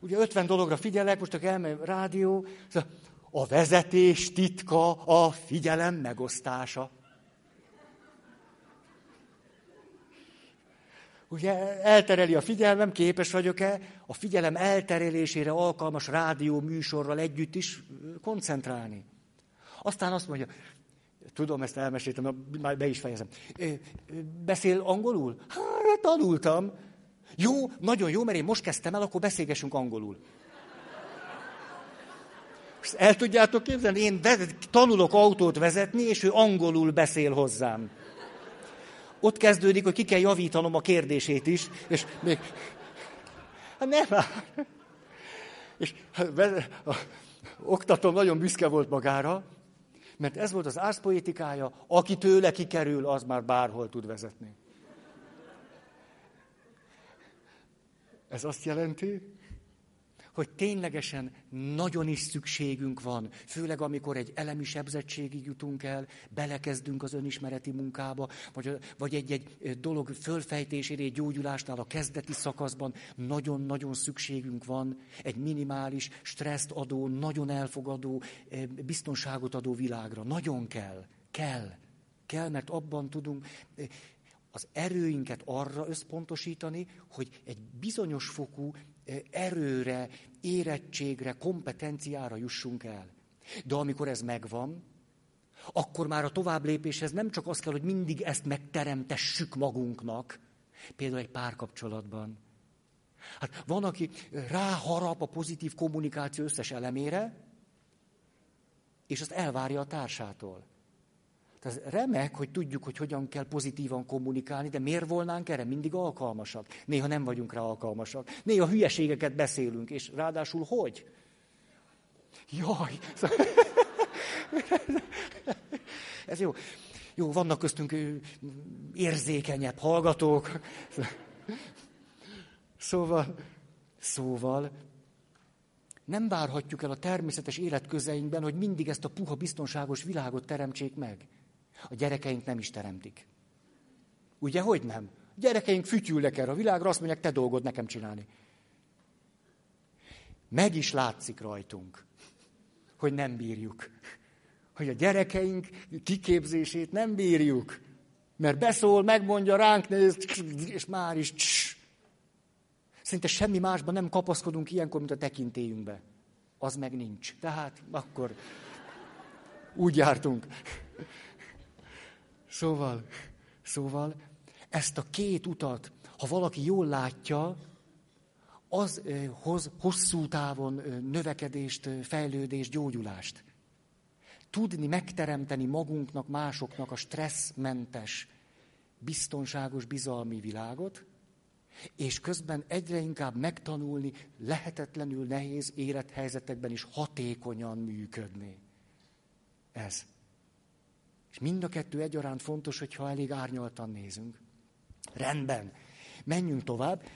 Ugye 50 dologra figyelek, most akkor elmegy a rádió, a vezetés titka a figyelem megosztása. Ugye eltereli a figyelmem, képes vagyok-e a figyelem elterelésére alkalmas rádió műsorral együtt is koncentrálni. Aztán azt mondja, tudom, ezt elmeséltem, már be is fejezem. Beszél angolul? Hát tanultam. Jó, nagyon jó, mert én most kezdtem el, akkor beszélgessünk angolul. El tudjátok képzelni? Én tanulok autót vezetni, és ő angolul beszél hozzám. Ott kezdődik, hogy ki kell javítanom a kérdését is, és még... Hát nem és oktatom nagyon büszke volt magára, mert ez volt az árszpoétikája, aki tőle kikerül, az már bárhol tud vezetni. Ez azt jelenti, hogy ténylegesen nagyon is szükségünk van, főleg amikor egy elemi sebzettségig jutunk el, belekezdünk az önismereti munkába, vagy egy dolog fölfejtésére, gyógyulásnál a kezdeti szakaszban nagyon-nagyon szükségünk van egy minimális, stresszt adó, nagyon elfogadó, biztonságot adó világra. Nagyon kell, mert abban tudunk az erőinket arra összpontosítani, hogy egy bizonyos fokú erőre, érettségre, kompetenciára jussunk el. De amikor ez megvan, akkor már a tovább lépéshez nem csak az kell, hogy mindig ezt megteremtessük magunknak, például egy párkapcsolatban. Hát van, aki ráharap a pozitív kommunikáció összes elemére, és azt elvárja a társától. Ez remek, hogy tudjuk, hogy hogyan kell pozitívan kommunikálni, de miért volnánk erre mindig alkalmasak? Néha nem vagyunk rá alkalmasak. Néha hülyeségeket beszélünk, és ráadásul hogy? Jaj! Ez jó. Jó, vannak köztünk érzékenyebb hallgatók. Szóval nem várhatjuk el a természetes életközeinkben, hogy mindig ezt a puha, biztonságos világot teremtsék meg. A gyerekeink nem is teremtik. Ugye, hogy nem? A gyerekeink fütyülnek erre a világra, azt mondják, te dolgod nekem csinálni. Meg is látszik rajtunk, hogy nem bírjuk. Hogy a gyerekeink kiképzését nem bírjuk. Mert beszól, megmondja, ránk néz, és már is... Szinte semmi másban nem kapaszkodunk ilyenkor, mint a tekintélyünkbe. Az meg nincs. Tehát akkor úgy jártunk. Szóval ezt a két utat, ha valaki jól látja, az hoz hosszú távon növekedést, fejlődést, gyógyulást. Tudni megteremteni magunknak, másoknak a stresszmentes, biztonságos, bizalmi világot, és közben egyre inkább megtanulni lehetetlenül nehéz élethelyzetekben is hatékonyan működni. Ez. És mind a kettő egyaránt fontos, hogyha elég árnyaltan nézünk. Rendben. Menjünk tovább.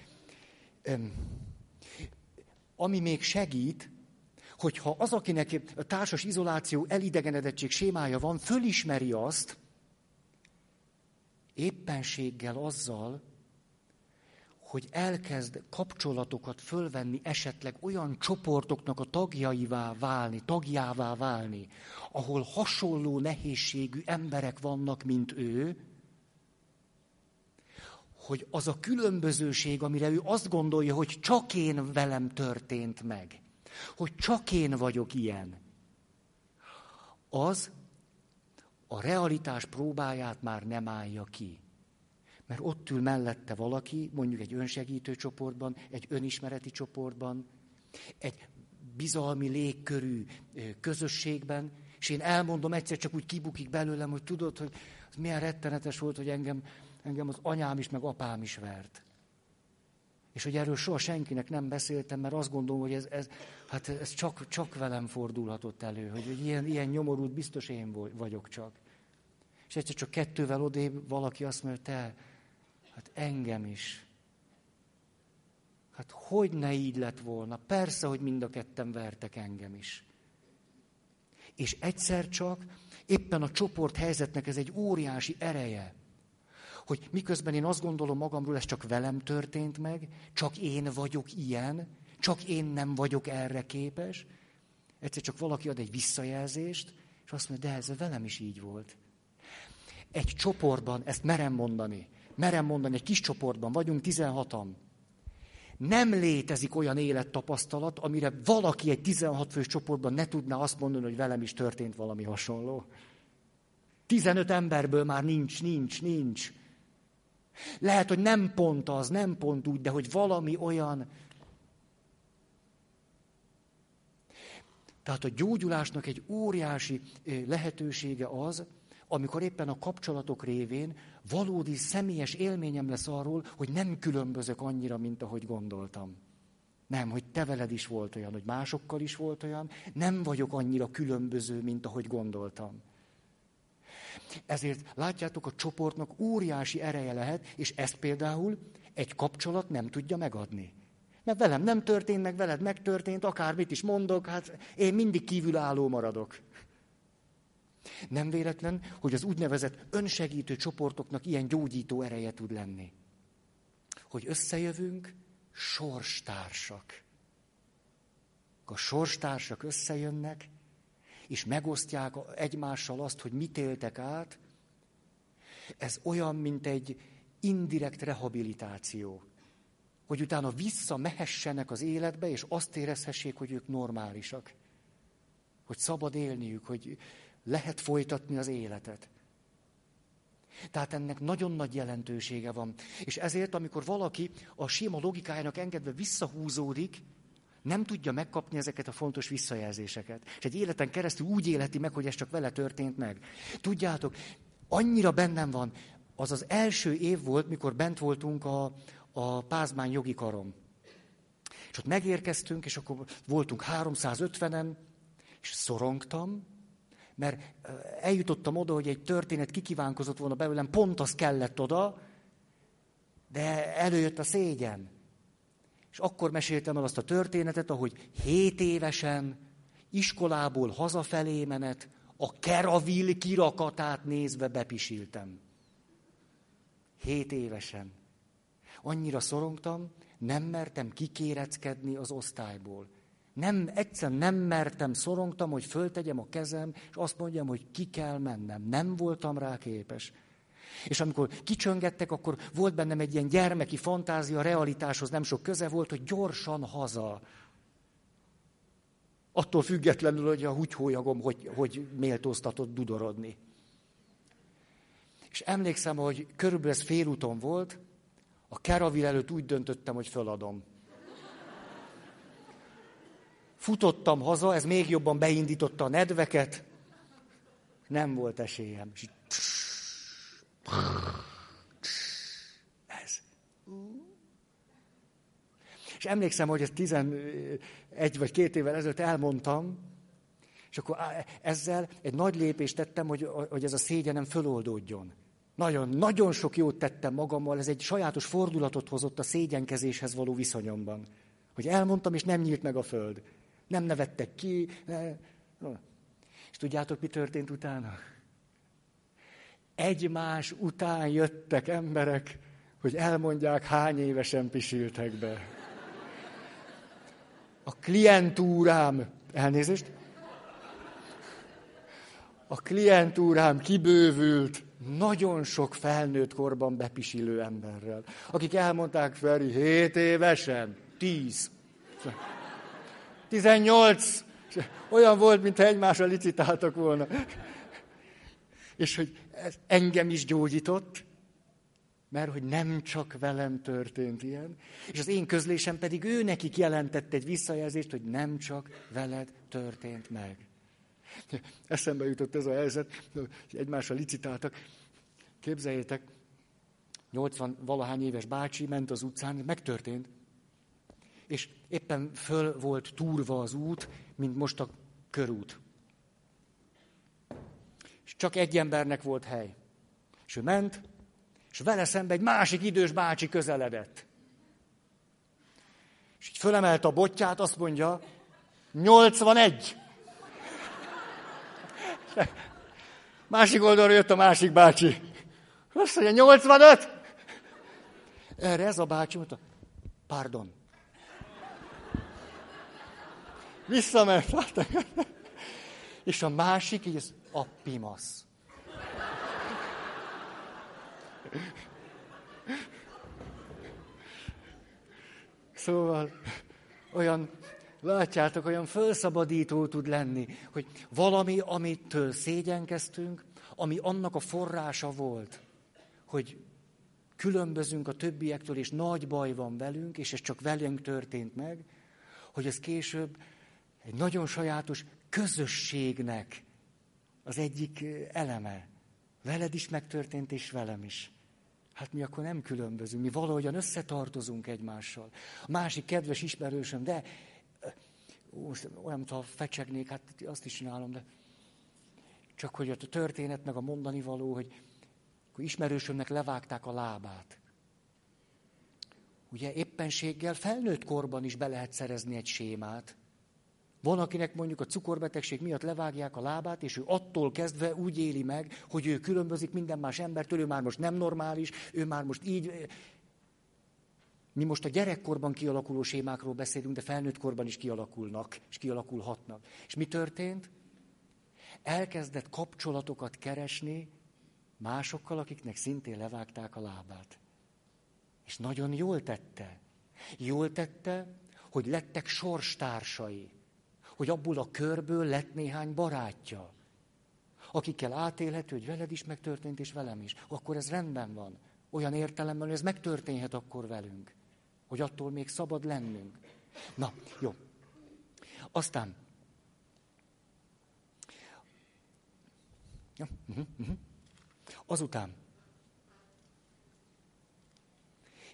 Ami még segít, hogyha az, akinek a társas izoláció, elidegenedettség sémája van, fölismeri azt, éppenséggel azzal, hogy elkezd kapcsolatokat fölvenni, esetleg olyan csoportoknak a tagjává válni, ahol hasonló nehézségű emberek vannak, mint ő, hogy az a különbözőség, amire ő azt gondolja, hogy csak én velem történt meg, hogy csak én vagyok ilyen, az a realitás próbáját már nem állja ki. Mert ott ül mellette valaki, mondjuk egy önsegítő csoportban, egy önismereti csoportban, egy bizalmi légkörű közösségben, és én elmondom, egyszer csak úgy kibukik belőlem, hogy tudod, hogy az milyen rettenetes volt, hogy engem az anyám is, meg apám is vert. És hogy erről soha senkinek nem beszéltem, mert azt gondolom, hogy ez csak velem fordulhatott elő, hogy ilyen nyomorult biztos én vagyok csak. És egyszer csak kettővel odébb valaki azt mondja, te, hát engem is. Hát hogy ne így lett volna? Persze, hogy mind a ketten vertek engem is. És egyszer csak éppen a csoporthelyzetnek ez egy óriási ereje, hogy miközben én azt gondolom magamról, ez csak velem történt meg, csak én vagyok ilyen, csak én nem vagyok erre képes, egyszer csak valaki ad egy visszajelzést, és azt mondja, de ez velem is így volt. Egy csoportban, ezt merem mondani, egy kis csoportban vagyunk, 16-an. Nem létezik olyan élettapasztalat, amire valaki egy 16 fős csoportban ne tudná azt mondani, hogy velem is történt valami hasonló. 15 emberből már nincs. Lehet, hogy nem pont az, nem pont úgy, de hogy valami olyan. Tehát a gyógyulásnak egy óriási lehetősége az, amikor éppen a kapcsolatok révén valódi személyes élményem lesz arról, hogy nem különbözök annyira, mint ahogy gondoltam. Nem, hogy te veled is volt olyan, hogy másokkal is volt olyan, nem vagyok annyira különböző, mint ahogy gondoltam. Ezért látjátok, a csoportnak óriási ereje lehet, és ezt például egy kapcsolat nem tudja megadni. Mert velem nem történt, meg veled megtörtént, akármit is mondok, hát én mindig kívülálló maradok. Nem véletlen, hogy az úgynevezett önsegítő csoportoknak ilyen gyógyító ereje tud lenni. Hogy összejövünk, sorstársak. A sorstársak összejönnek, és megosztják egymással azt, hogy mit éltek át. Ez olyan, mint egy indirekt rehabilitáció. Hogy utána visszamehessenek az életbe, és azt érezhessék, hogy ők normálisak. Hogy szabad élniük, hogy lehet folytatni az életet. Tehát ennek nagyon nagy jelentősége van. És ezért, amikor valaki a sima logikájának engedve visszahúzódik, nem tudja megkapni ezeket a fontos visszajelzéseket. És egy életen keresztül úgy élheti meg, hogy ez csak vele történt meg. Tudjátok, annyira bennem van, az az első év volt, mikor bent voltunk a Pázmány jogi karom. És ott megérkeztünk, és akkor voltunk 350-en, és szorongtam, mert eljutottam oda, hogy egy történet kikívánkozott volna belőlem, pont az kellett oda, de előjött a szégyen. És akkor meséltem el azt a történetet, ahogy 7 évesen iskolából hazafelé menet, a Keravil kirakatát nézve bepisiltem. 7 évesen. Annyira szorongtam, nem mertem kikéreckedni az osztályból. Nem, egyszerűen nem mertem, szorongtam, hogy föltegyem a kezem, és azt mondjam, hogy ki kell mennem. Nem voltam rá képes. És amikor kicsöngettek, akkor volt bennem egy ilyen gyermeki fantázia, realitáshoz nem sok köze volt, hogy gyorsan haza. Attól függetlenül, hogy a húgyhólyagom hogy méltóztatott dudorodni. És emlékszem, hogy körülbelül ez félúton volt, a Keravil előtt úgy döntöttem, hogy föladom. Futottam haza, ez még jobban beindította a nedveket. Nem volt esélyem. Ez. És emlékszem, hogy ezt 11 vagy 2 évvel ezelőtt elmondtam, és akkor ezzel egy nagy lépést tettem, hogy ez a szégyenem föloldódjon. Nagyon sok jót tettem magammal, ez egy sajátos fordulatot hozott a szégyenkezéshez való viszonyomban. Hogy elmondtam, és nem nyílt meg a föld. Nem nevettek ki. És tudjátok, mi történt utána? Egymás után jöttek emberek, hogy elmondják, hány évesen pisiltek be. A klientúrám, elnézést, a klientúrám kibővült nagyon sok felnőtt korban bepisilő emberrel, akik elmondták, Feri, 7 évesen, 10. 18. Olyan volt, mintha egymásra licitáltak volna. És hogy ez engem is gyógyított, mert hogy nem csak velem történt ilyen. És az én közlésem pedig ő nekik jelentett egy visszajelzést, hogy nem csak veled történt meg. Eszembe jutott ez a helyzet, hogy egymásra licitáltak. Képzeljétek, 80-valahány éves bácsi ment az utcán, megtörtént. És éppen föl volt túrva az út, mint most a körút. És csak egy embernek volt hely. És ő ment, és vele szembe egy másik idős bácsi közeledett. És így fölemelte a botját, azt mondja, 81! Másik oldalra jött a másik bácsi. Azt mondja, 85? Erre ez a bácsi mondta, pardon. Visszament, látták. És a másik így, ez a pimasz. Szóval olyan, látjátok, olyan felszabadító tud lenni, hogy valami, amitől szégyenkeztünk, ami annak a forrása volt, hogy különbözünk a többiektől, és nagy baj van velünk, és ez csak velünk történt meg, hogy ez később egy nagyon sajátos közösségnek az egyik eleme. Veled is megtörtént, és velem is. Hát mi akkor nem különbözünk, mi valahogyan összetartozunk egymással. A másik kedves ismerősöm, de most olyan, mintha fecsegnék, hát azt is csinálom, de csak hogy a történet, meg a mondani való, hogy ismerősömnek levágták a lábát. Ugye éppenséggel felnőtt korban is be lehet szerezni egy sémát. Van, akinek mondjuk a cukorbetegség miatt levágják a lábát, és ő attól kezdve úgy éli meg, hogy ő különbözik minden más embertől, ő már most nem normális, ő már most így. Mi most a gyerekkorban kialakuló sémákról beszélünk, de felnőttkorban is kialakulnak, és kialakulhatnak. És mi történt? Elkezdett kapcsolatokat keresni másokkal, akiknek szintén levágták a lábát. És nagyon jól tette. Jól tette, hogy lettek sorstársai. Hogy abból a körből lett néhány barátja, akikkel átélhető, hogy veled is megtörtént, és velem is. Akkor ez rendben van. Olyan értelemben, hogy ez megtörténhet akkor velünk. Hogy attól még szabad lennünk. Na, jó. Aztán. Ja. Azután.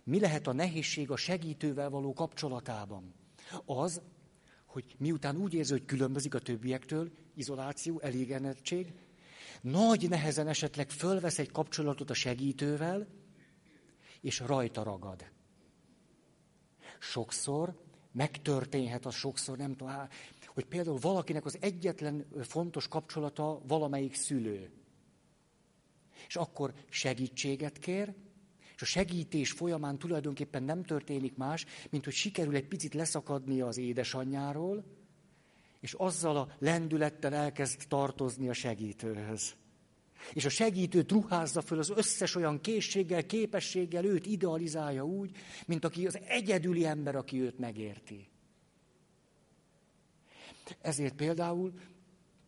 Mi lehet a nehézség a segítővel való kapcsolatában? Az, hogy miután úgy érzi, hogy különbözik a többiektől, izoláció, elégedettség, nagy nehezen esetleg fölvesz egy kapcsolatot a segítővel, és rajta ragad. Sokszor, megtörténhet az sokszor, nem tudom, hogy például valakinek az egyetlen fontos kapcsolata valamelyik szülő. És akkor segítséget kér, és a segítés folyamán tulajdonképpen nem történik más, mint hogy sikerül egy picit leszakadnia az édesanyjáról, és azzal a lendülettel elkezd tartozni a segítőhöz. És a segítőt ruházza föl az összes olyan készséggel, képességgel, őt idealizálja úgy, mint aki az egyedüli ember, aki őt megérti. Ezért például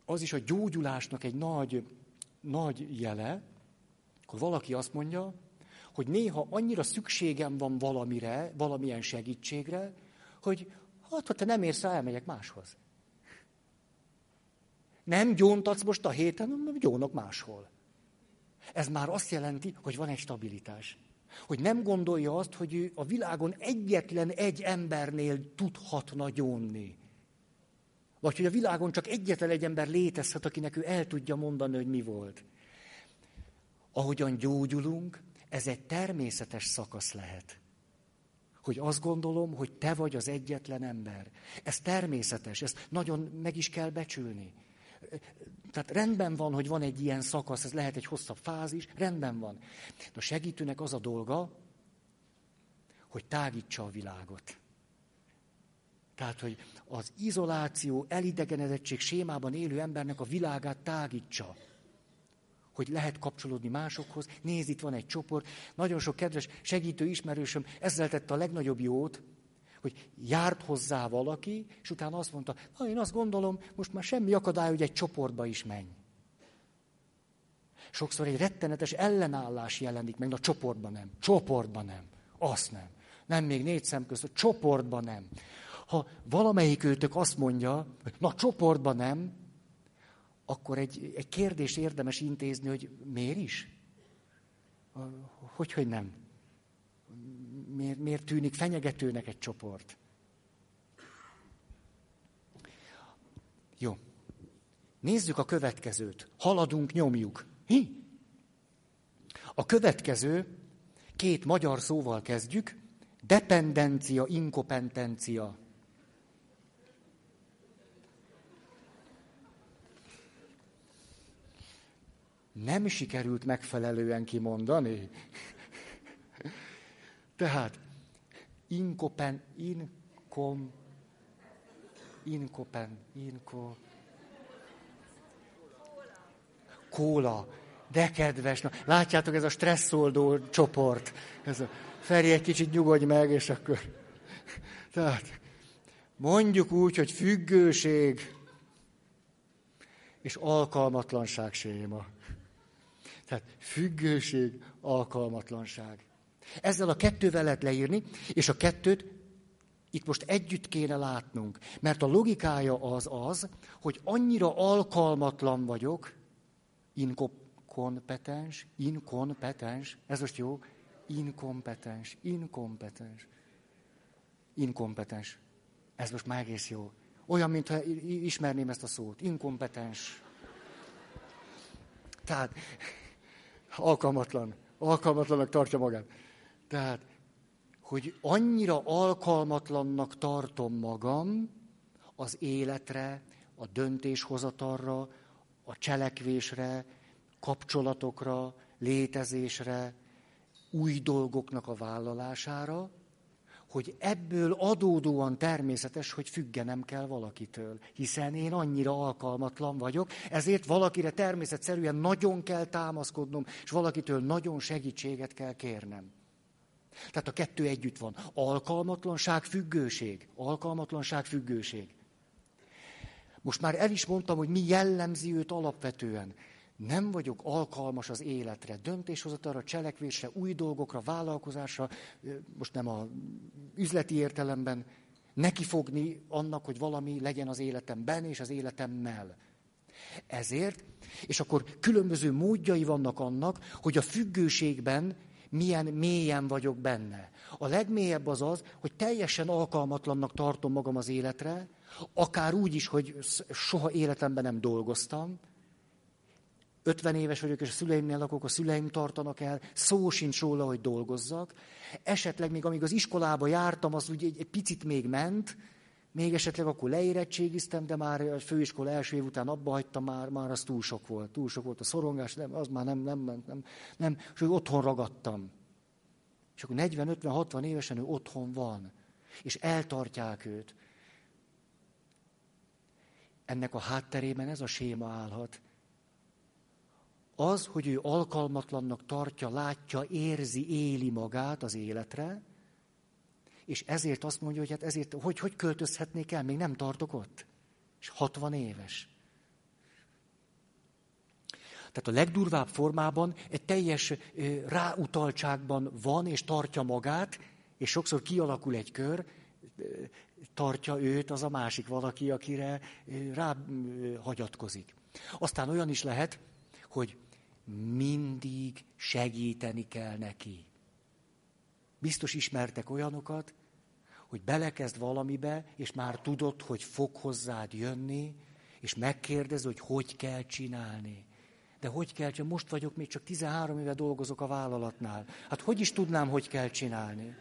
az is a gyógyulásnak egy nagy jele, akkor valaki azt mondja, hogy néha annyira szükségem van valamire, valamilyen segítségre, hogy hát, ha te nem érsz rá, elmegyek máshoz. Nem gyóntatsz most a héten, hanem gyónok máshol. Ez már azt jelenti, hogy van egy stabilitás. Hogy nem gondolja azt, hogy ő a világon egyetlen egy embernél tudhatna gyónni. Vagy hogy a világon csak egyetlen egy ember létezhet, akinek ő el tudja mondani, hogy mi volt. Ahogyan gyógyulunk, ez egy természetes szakasz lehet. Hogy azt gondolom, hogy te vagy az egyetlen ember. Ez természetes, ezt nagyon meg is kell becsülni. Tehát rendben van, hogy van egy ilyen szakasz, ez lehet egy hosszabb fázis, rendben van. De a segítőnek az a dolga, hogy tágítsa a világot. Tehát, hogy az izoláció, elidegenedettség sémában élő embernek a világát tágítsa. Hogy lehet kapcsolódni másokhoz. Nézd, itt van egy csoport. Nagyon sok kedves segítő ismerősöm ezzel tette a legnagyobb jót, hogy járt hozzá valaki, és utána azt mondta, én azt gondolom, most már semmi akadály, hogy egy csoportba is menj. Sokszor egy rettenetes ellenállás jelenik meg, na csoportban nem, azt nem. Nem még négy szem között, csoportban nem. Ha valamelyik őtök azt mondja, na csoportban nem, akkor egy kérdést érdemes intézni, hogy miért is? Hogyhogy nem? Miért tűnik fenyegetőnek egy csoport? Jó. Nézzük a következőt. Haladunk, nyomjuk. A következő, 2 magyar szóval kezdjük. Dependencia, inkompetencia. nem sikerült megfelelően kimondani. Tehát kóla. De kedves, na, látjátok, ez a stresszoldó csoport. Ez a, Feri, egy kicsit nyugodj meg, és akkor... Tehát mondjuk úgy, hogy függőség és alkalmatlanság séma. Tehát függőség, alkalmatlanság. Ezzel a kettővel lehet leírni, és a kettőt itt most együtt kéne látnunk. Mert a logikája az, hogy annyira alkalmatlan vagyok, inkompetens, ez most jó, inkompetens. Ez most már egész jó. Olyan, mintha ismerném ezt a szót. Inkompetens. Tehát alkalmatlannak tartja magát. Tehát, hogy annyira alkalmatlannak tartom magam az életre, a döntéshozatalra, a cselekvésre, kapcsolatokra, létezésre, új dolgoknak a vállalására, hogy ebből adódóan természetes, hogy függenem kell valakitől, hiszen én annyira alkalmatlan vagyok, ezért valakire természetszerűen nagyon kell támaszkodnom, és valakitől nagyon segítséget kell kérnem. Tehát a kettő együtt van. Alkalmatlanság, függőség. Most már el is mondtam, hogy mi jellemzi őt alapvetően. Nem vagyok alkalmas az életre, döntéshozatalra, cselekvésre, új dolgokra, vállalkozásra, most nem a üzleti értelemben, nekifogni annak, hogy valami legyen az életemben és az életemmel. Ezért, és akkor különböző módjai vannak annak, hogy a függőségben milyen mélyen vagyok benne. A legmélyebb az, hogy teljesen alkalmatlannak tartom magam az életre, akár úgy is, hogy soha életemben nem dolgoztam, 50 éves vagyok, és a szüleimnél lakok, a szüleim tartanak el, szó sincs róla, hogy dolgozzak. Esetleg még amíg az iskolába jártam, az úgy egy picit még ment, még esetleg akkor leérettségiztem, de már a főiskola első év után abba hagytam, már az túl sok volt a szorongás, nem, az már nem ment, és ő otthon ragadtam. És akkor 40-50-60 évesen ő otthon van, és eltartják őt. Ennek a hátterében ez a séma állhat. Az, hogy ő alkalmatlannak tartja, látja, érzi, éli magát az életre, és ezért azt mondja, hogy hát ezért, hogy költözhetnék el, még nem tartok ott. És 60 éves. Tehát a legdurvább formában egy teljes ráutaltságban van, és tartja magát, és sokszor kialakul egy kör, tartja őt az a másik valaki, akire ráhagyatkozik. Aztán olyan is lehet, hogy mindig segíteni kell neki. Biztos ismertek olyanokat, hogy belekezd valamibe, és már tudod, hogy fog hozzád jönni, és megkérdez, hogy kell csinálni. De hogy kell csinálni? Most vagyok, még csak 13 éve dolgozok a vállalatnál. Hát hogy is tudnám, hogy kell csinálni?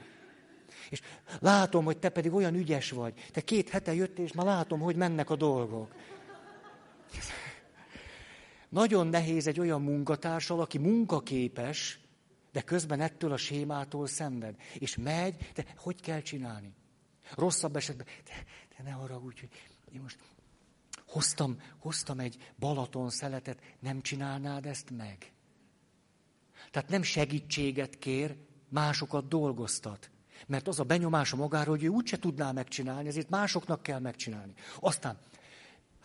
És látom, hogy te pedig olyan ügyes vagy. Te 2 hete jöttél, és már látom, hogy mennek a dolgok. Nagyon nehéz egy olyan munkatársal, aki munkaképes, de közben ettől a sémától szenved. És megy, de hogy kell csinálni? Rosszabb esetben, de ne haragudj, hogy én most hoztam egy Balaton szeletet, nem csinálnád ezt meg? Tehát nem segítséget kér, másokat dolgoztat. Mert az a benyomása magáról, hogy ő úgyse tudná megcsinálni, ezért másoknak kell megcsinálni. Aztán...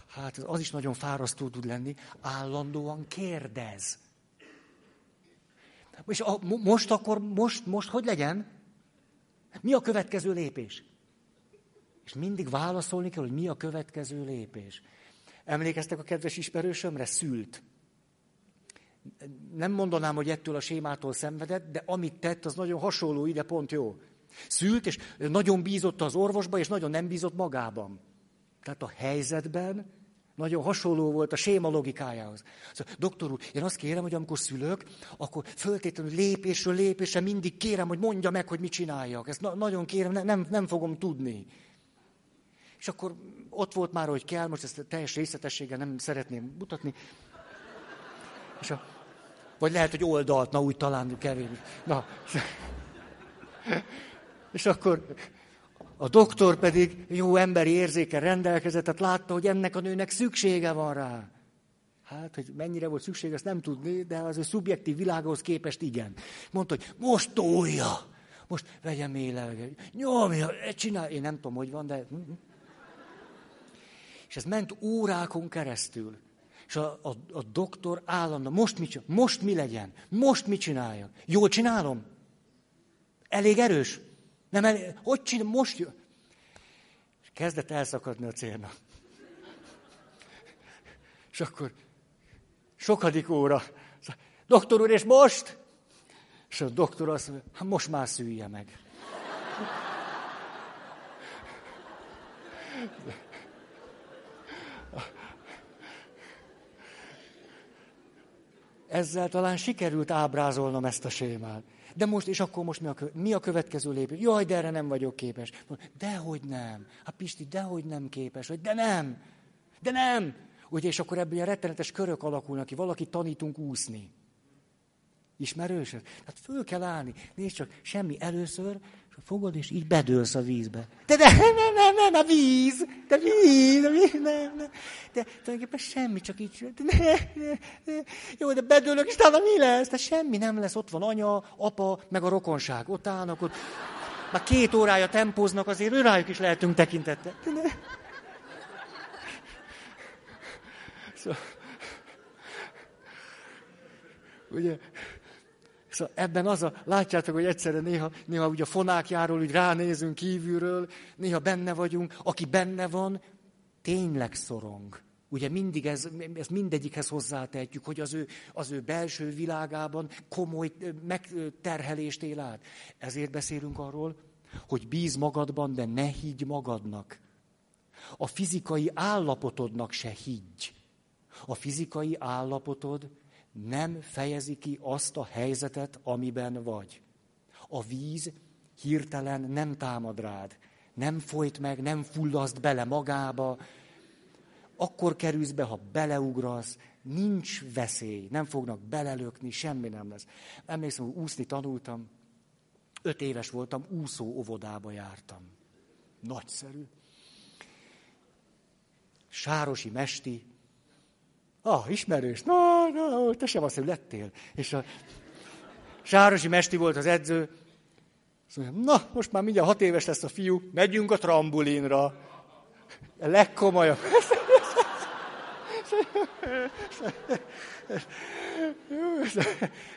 Hát az is nagyon fárasztó tud lenni, állandóan kérdez. És most hogy legyen? Mi a következő lépés? És mindig válaszolni kell, hogy mi a következő lépés. Emlékeztek a kedves ismerősömre? Szült. Nem mondanám, hogy ettől a sémától szenvedett, de amit tett, az nagyon hasonló, ide pont jó. Szült, és nagyon bízott az orvosba, és nagyon nem bízott magában. Tehát a helyzetben... Nagyon hasonló volt a séma logikájához. Szóval, doktor úr, én azt kérem, hogy amikor szülök, akkor föltétlenül lépésről lépésre mindig kérem, hogy mondja meg, hogy mit csináljak. Ezt nagyon kérem, nem fogom tudni. És akkor ott volt már, hogy kell, most ezt teljes részletességgel nem szeretném mutatni. És a Vagy lehet, hogy oldalt, na úgy talán kevés. Na. És akkor a doktor pedig jó emberi érzéken rendelkezett, tehát látta, hogy ennek a nőnek szüksége van rá. Hát, hogy mennyire volt szükség, ezt nem tudni, de az ő szubjektív világához képest igen. Mondta, hogy most tolja, most vegye mély levegőt, nyomja, csinálja, én nem tudom, hogy van, de... És ez ment órákon keresztül. És a doktor állandóan, most mi legyen? Most mi csináljak? Jól csinálom? Elég erős? Nem elég, hogy csinálom? Most jön. És kezdett elszakadni a célnak. És akkor sokadik óra. Doktor úr, és most? És a doktor azt mondja, hát most már szülje meg. Ezzel talán sikerült ábrázolnom ezt a sémát. De most, és akkor most mi a következő lépés? Jaj, de erre nem vagyok képes. Dehogy nem. Hát Pisti, dehogy nem képes. De nem. De nem. Ugye, és akkor ebből ilyen rettenetes körök alakulnak ki. Valaki tanítunk úszni. Ismerős? Hát föl kell állni. Nézd csak, semmi először, és fogod, és így bedőlsz a vízbe. De nem, a víz! De víz, nem. De tulajdonképpen semmi, csak így... De. Jó, de bedőlök, és talán mi lesz? De semmi nem lesz, ott van anya, apa, meg a rokonság. Ott állnak, ott... Már 2 órája tempóznak, azért őrájuk is lehetünk tekintettel. Szóval... Ugye... Szóval ebben az a, látjátok, hogy egyszerre néha úgy a fonákjáról úgy ránézünk kívülről, néha benne vagyunk, aki benne van, tényleg szorong. Ugye mindig ezt mindegyikhez hozzátehetjük, hogy az ő belső világában komoly megterhelést él át. Ezért beszélünk arról, hogy bíz magadban, de ne higgy magadnak. A fizikai állapotodnak se higgy. A fizikai állapotod nem fejezi ki azt a helyzetet, amiben vagy. A víz hirtelen nem támad rád, nem folyt meg, nem fullaszt bele magába. Akkor kerülsz be, ha beleugrasz, nincs veszély, nem fognak belelökni, semmi nem lesz. Emlékszem, hogy úszni tanultam, 5 éves voltam, úszó óvodába jártam. Nagyszerű. Sárosi Mesti. Ismerős. Na, te sem azt, hogy lettél. És a Sárosi Mesti volt az edző. Szóval, na, most már mindjárt 6 éves lesz a fiú, megyünk a trambulinra. A legkomolyabb.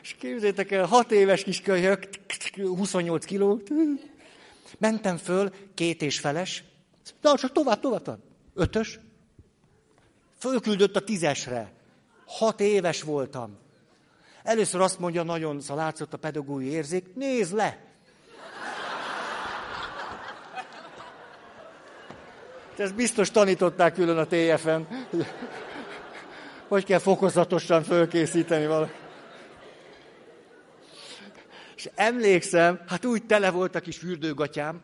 És képzeljétek el, 6 éves kis kölyök, 28 kiló. Mentem föl, 2 és feles. Na, csak tovább. 5-ös. Fölküldött a 10-esre. 6 éves voltam. Először azt mondja, nagyon látszott a pedagógiai érzék, nézd le! Ezt biztos tanították külön a TF-en. Hogy kell fokozatosan fölkészíteni valamit. És emlékszem, hát úgy tele volt a kis fürdőgatyám.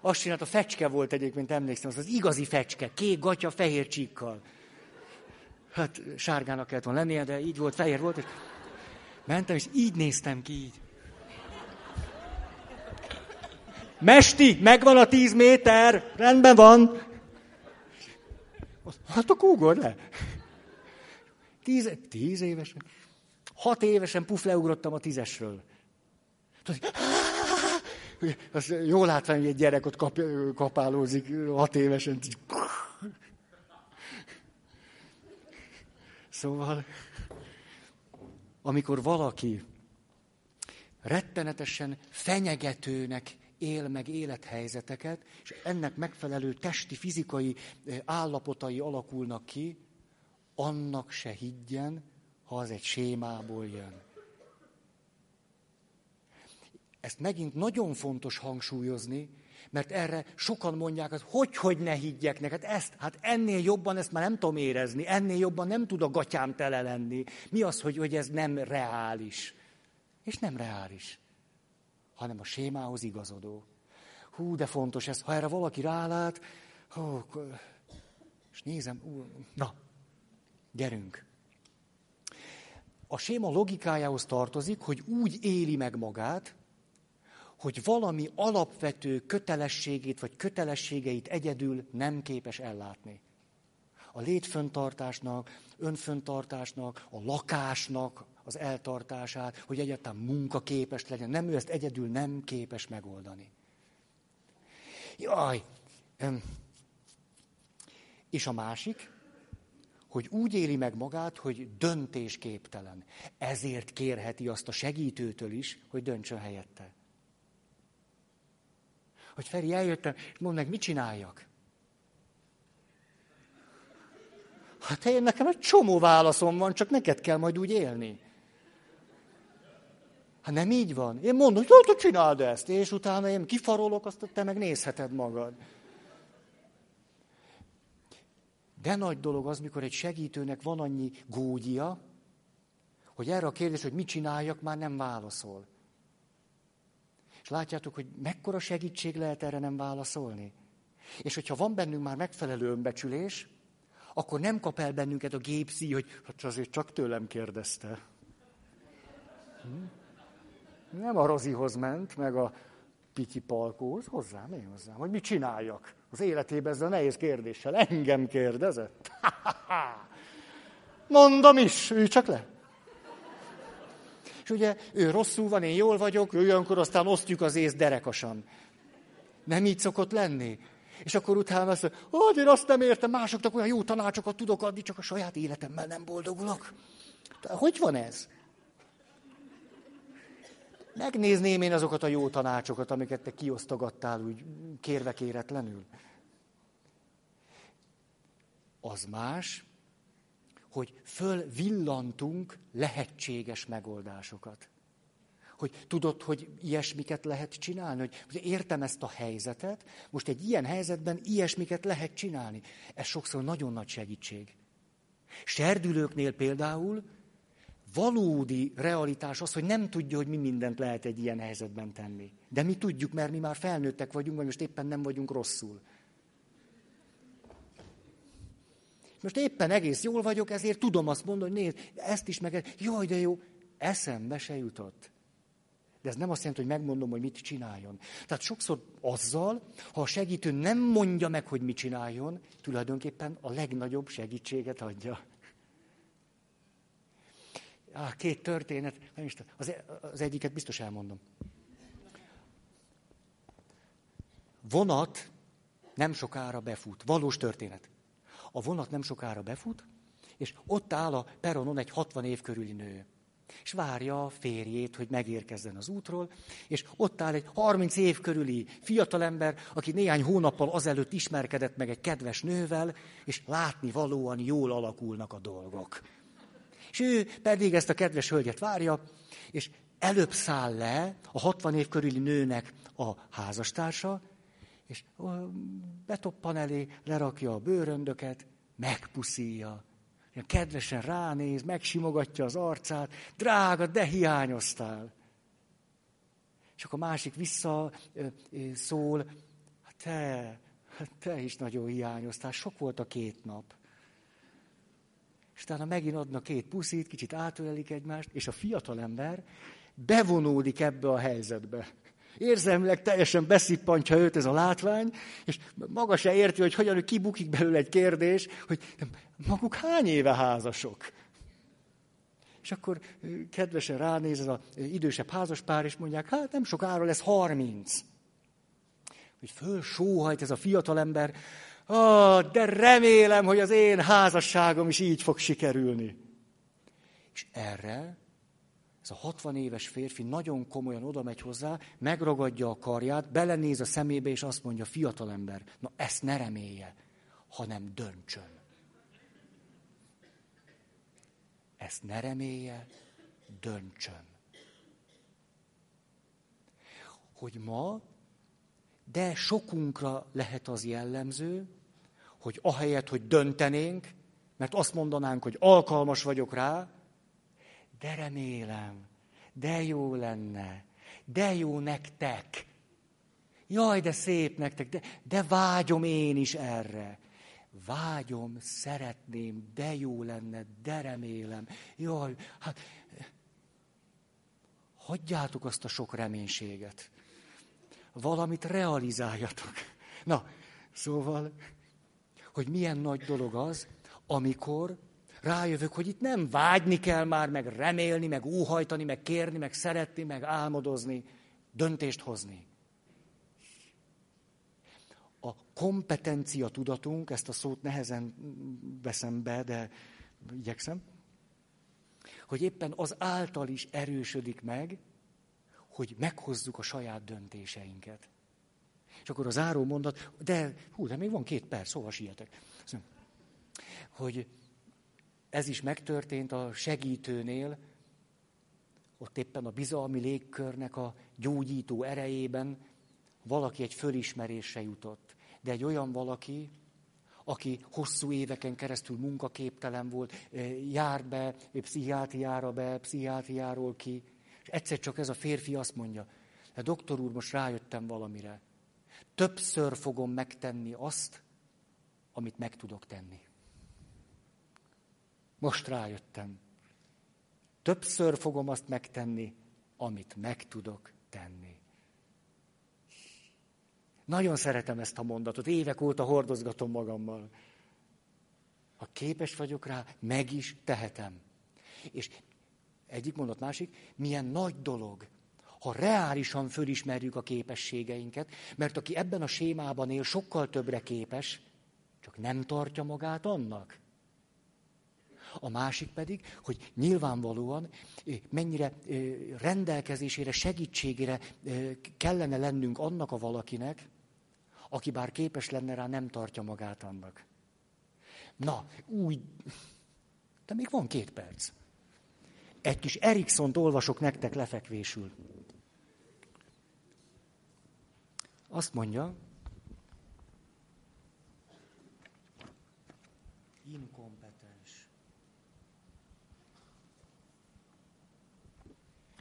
Azt csinált, a fecske volt egyébként, emlékszem, az igazi fecske, kék gatya, fehér csíkkal. Hát sárgának kellett volna lennie, de így volt, fehér volt, és mentem, és így néztem ki, így. Mesti, megvan a 10 méter, rendben van. Hát akkor ugorj le. 10 évesen, 6 évesen leugrottam a 10-esről. Azt jól látvány, hogy egy gyerek ott kapálózik 6 évesen. Szóval, amikor valaki rettenetesen fenyegetőnek él meg élethelyzeteket, és ennek megfelelő testi, fizikai állapotai alakulnak ki, annak se higgyen, ha az egy sémából jön. Ezt megint nagyon fontos hangsúlyozni, mert erre sokan mondják, hogy ne higgyek neked ezt, hát ennél jobban ezt már nem tudom érezni, ennél jobban nem tud a gatyám tele lenni. Mi az, hogy ez nem reális? És nem reális, hanem a sémához igazodó. Hú, de fontos ez, ha erre valaki rálát, és nézem, na, gyerünk. A séma logikájához tartozik, hogy úgy éli meg magát, hogy valami alapvető kötelességét vagy kötelességeit egyedül nem képes ellátni. A létföntartásnak, önföntartásnak, a lakásnak az eltartását, hogy egyáltalán munkaképes legyen. Nem, ő ezt egyedül nem képes megoldani. Jaj! És a másik, hogy úgy éli meg magát, hogy döntésképtelen. Ezért kérheti azt a segítőtől is, hogy döntsön helyette. Hogy Feri, eljöttem, és mondd meg, mit csináljak? Hát én nekem egy csomó válaszom van, csak neked kell majd úgy élni. Hát nem így van. Én mondom, hogy csináld ezt, és utána én kifarolok, azt te meg nézheted magad. De nagy dolog az, mikor egy segítőnek van annyi gógyia, hogy erre a kérdés, hogy mit csináljak, már nem válaszol. És látjátok, hogy mekkora segítség lehet erre nem válaszolni. És hogyha van bennünk már megfelelő önbecsülés, akkor nem kap el bennünket a gépszíj, hogy hát azért csak tőlem kérdezte. Nem a Rozihoz ment, meg a Pityi Palkóhoz, hozzám, én hozzám, hogy mit csináljak. Az életében ezzel a nehéz kérdéssel engem kérdezett. Mondom is, ő csak le. És ugye, ő rosszul van, én jól vagyok, ő olyankor aztán osztjuk az észt derekasan. Nem így szokott lenni. És akkor utána azt mondja, hogy én azt nem értem, másoknak olyan jó tanácsokat tudok adni, csak a saját életemmel nem boldogulok. Hogy van ez? Megnézném én azokat a jó tanácsokat, amiket te kiosztogattál úgy kérve kéretlenül. Az más, hogy fölvillantunk lehetséges megoldásokat. Hogy tudod, hogy ilyesmiket lehet csinálni? Hogy értem ezt a helyzetet, most egy ilyen helyzetben ilyesmiket lehet csinálni. Ez sokszor nagyon nagy segítség. Serdülőknél például valódi realitás az, hogy nem tudja, hogy mi mindent lehet egy ilyen helyzetben tenni. De mi tudjuk, mert mi már felnőttek vagyunk, vagy most éppen nem vagyunk rosszul. Most éppen egész jól vagyok, ezért tudom azt mondani, hogy nézd, ezt is meg... Jaj, de jó, eszembe se jutott. De ez nem azt jelenti, hogy megmondom, hogy mit csináljon. Tehát sokszor azzal, ha a segítő nem mondja meg, hogy mit csináljon, tulajdonképpen a legnagyobb segítséget adja. Á, két történet. Az egyiket biztos elmondom. Vonat nem sokára befut. Valós történet. A vonat nem sokára befut, és ott áll a peronon egy 60 év körüli nő. És várja a férjét, hogy megérkezzen az útról, és ott áll egy 30 év körüli fiatalember, aki néhány hónappal azelőtt ismerkedett meg egy kedves nővel, és látnivalóan jól alakulnak a dolgok. És ő pedig ezt a kedves hölgyet várja, és előbb száll le a 60 év körüli nőnek a házastársa, és betoppan elé, lerakja a bőröndöket, megpuszíja. Kedvesen ránéz, megsimogatja az arcát, drága, de hiányoztál. És akkor a másik vissza szól, te is nagyon hiányoztál, sok volt a két nap. És utána megint adna két puszit, kicsit átölelik egymást, és a fiatalember bevonódik ebbe a helyzetbe. Érzelmileg teljesen beszippantja őt ez a látvány, és maga se érti, hogy hogyan, kibukik belőle egy kérdés, hogy maguk hány éve házasok? És akkor kedvesen ránéz ez az idősebb házaspár, és mondják, hát nem sokára lesz 30. Hogy fölsóhajt ez a fiatalember, de remélem, hogy az én házasságom is így fog sikerülni. És erre ez a 60 éves férfi nagyon komolyan oda megy hozzá, megragadja a karját, belenéz a szemébe, és azt mondja, fiatalember, na ezt ne remélje, hanem döntsön. Ezt ne remélje, döntsön. Hogy ma, de sokunkra lehet az jellemző, hogy ahelyett, hogy döntenénk, mert azt mondanánk, hogy alkalmas vagyok rá, de remélem, de jó lenne, de jó nektek, jaj, de szép nektek, de vágyom én is erre. vágyom, szeretném, de jó lenne, de remélem. Jaj, hát hagyjátok azt a sok reménységet. Valamit realizáljatok. Na, szóval, hogy milyen nagy dolog az, amikor rájövök, hogy itt nem vágyni kell már, meg remélni, meg óhajtani, meg kérni, meg szeretni, meg álmodozni, döntést hozni. A kompetencia tudatunk, ezt a szót nehezen veszem be, de igyekszem, hogy éppen az által is erősödik meg, hogy meghozzuk a saját döntéseinket. És akkor a záró mondat, de még van 2 perc, szóval sietek. Hogy ez is megtörtént a segítőnél, ott éppen a bizalmi légkörnek a gyógyító erejében valaki egy fölismerésre jutott. De egy olyan valaki, aki hosszú éveken keresztül munkaképtelen volt, jár be, pszichiátriára be, pszichiátriáról ki, és egyszer csak ez a férfi azt mondja, de doktor úr, most rájöttem valamire. Többször fogom megtenni azt, amit meg tudok tenni. Most rájöttem. Többször fogom azt megtenni, amit meg tudok tenni. Nagyon szeretem ezt a mondatot, évek óta hordozgatom magammal. Ha képes vagyok rá, meg is tehetem. És egyik mondat, másik, milyen nagy dolog, ha reálisan fölismerjük a képességeinket, mert aki ebben a sémában él, sokkal többre képes, csak nem tartja magát annak. A másik pedig, hogy nyilvánvalóan mennyire rendelkezésére, segítségére kellene lennünk annak a valakinek, aki bár képes lenne rá, nem tartja magát annak. Na, úgy, de még van 2 perc. Egy kis Eriksont olvasok nektek lefekvésül. Azt mondja,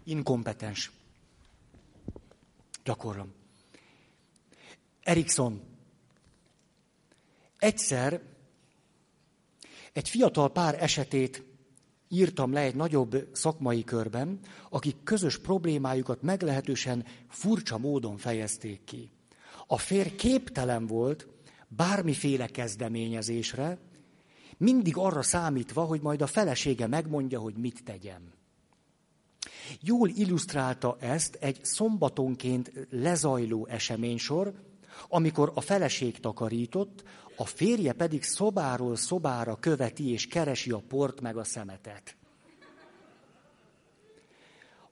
inkompetens. Gyakorlom. Erikson. Egyszer egy fiatal pár esetét írtam le egy nagyobb szakmai körben, akik közös problémájukat meglehetősen furcsa módon fejezték ki. A férj képtelen volt bármiféle kezdeményezésre, mindig arra számítva, hogy majd a felesége megmondja, hogy mit tegyem. Jól illusztrálta ezt egy szombatonként lezajló eseménysor, amikor a feleség takarított, a férje pedig szobáról szobára követi és keresi a port meg a szemetet.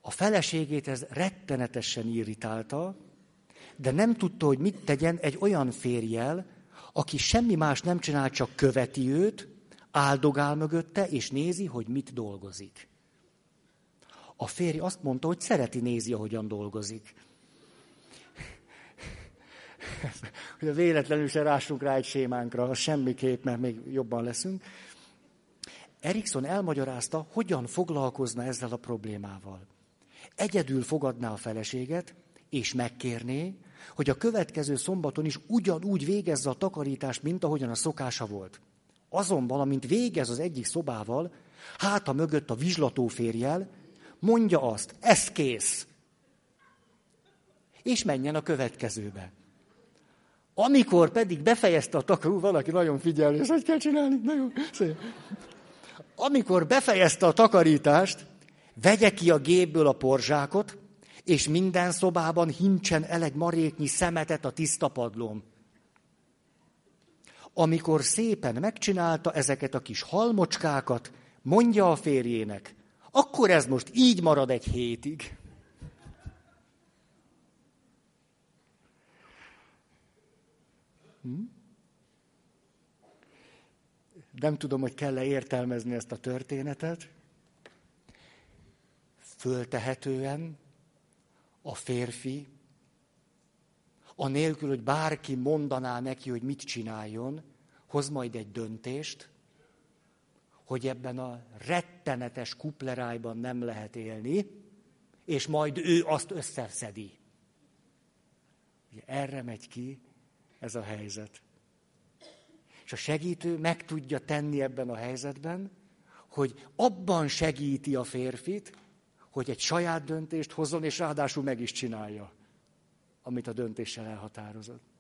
A feleségét ez rettenetesen irritálta, de nem tudta, hogy mit tegyen egy olyan férjjel, aki semmi más nem csinál, csak követi őt, áldogál mögötte és nézi, hogy mit dolgozik. A férj azt mondta, hogy szereti nézi, ahogyan dolgozik. Ugye véletlenül se rássunk rá egy sémánkra, semmiképp, mert még jobban leszünk. Erikson elmagyarázta, hogyan foglalkozna ezzel a problémával. Egyedül fogadná a feleséget, és megkérné, hogy a következő szombaton is ugyanúgy végezze a takarítást, mint ahogyan a szokása volt. Azonban, amint végez az egyik szobával, háta mögött a vizslató férjjel, mondja azt, ez kész. És menjen a következőbe. Amikor pedig befejezte a takarítást, valaki nagyon figyelni, és hogy kell csinálni, nagyon szép. Amikor befejezte a takarítást, vegye ki a gépből a porzsákot, és minden szobában hincsen el egy maréknyi szemetet a tiszta padlón. Amikor szépen megcsinálta ezeket a kis halmocskákat, mondja a férjének, akkor ez most így marad egy hétig. Nem tudom, hogy kell-e értelmezni ezt a történetet. Föltehetően a férfi, anélkül, hogy bárki mondaná neki, hogy mit csináljon, hoz majd egy döntést, hogy ebben a rettenetes kuplerájban nem lehet élni, és majd ő azt összeszedi. Erre megy ki ez a helyzet. És a segítő meg tudja tenni ebben a helyzetben, hogy abban segíti a férfit, hogy egy saját döntést hozzon, és ráadásul meg is csinálja, amit a döntéssel elhatározott.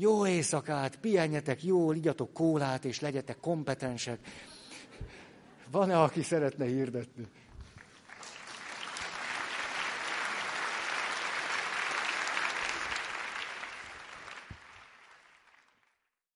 Jó éjszakát, pihenjetek jól, igyatok kólát, és legyetek kompetensek. Van-e, aki szeretne hirdetni?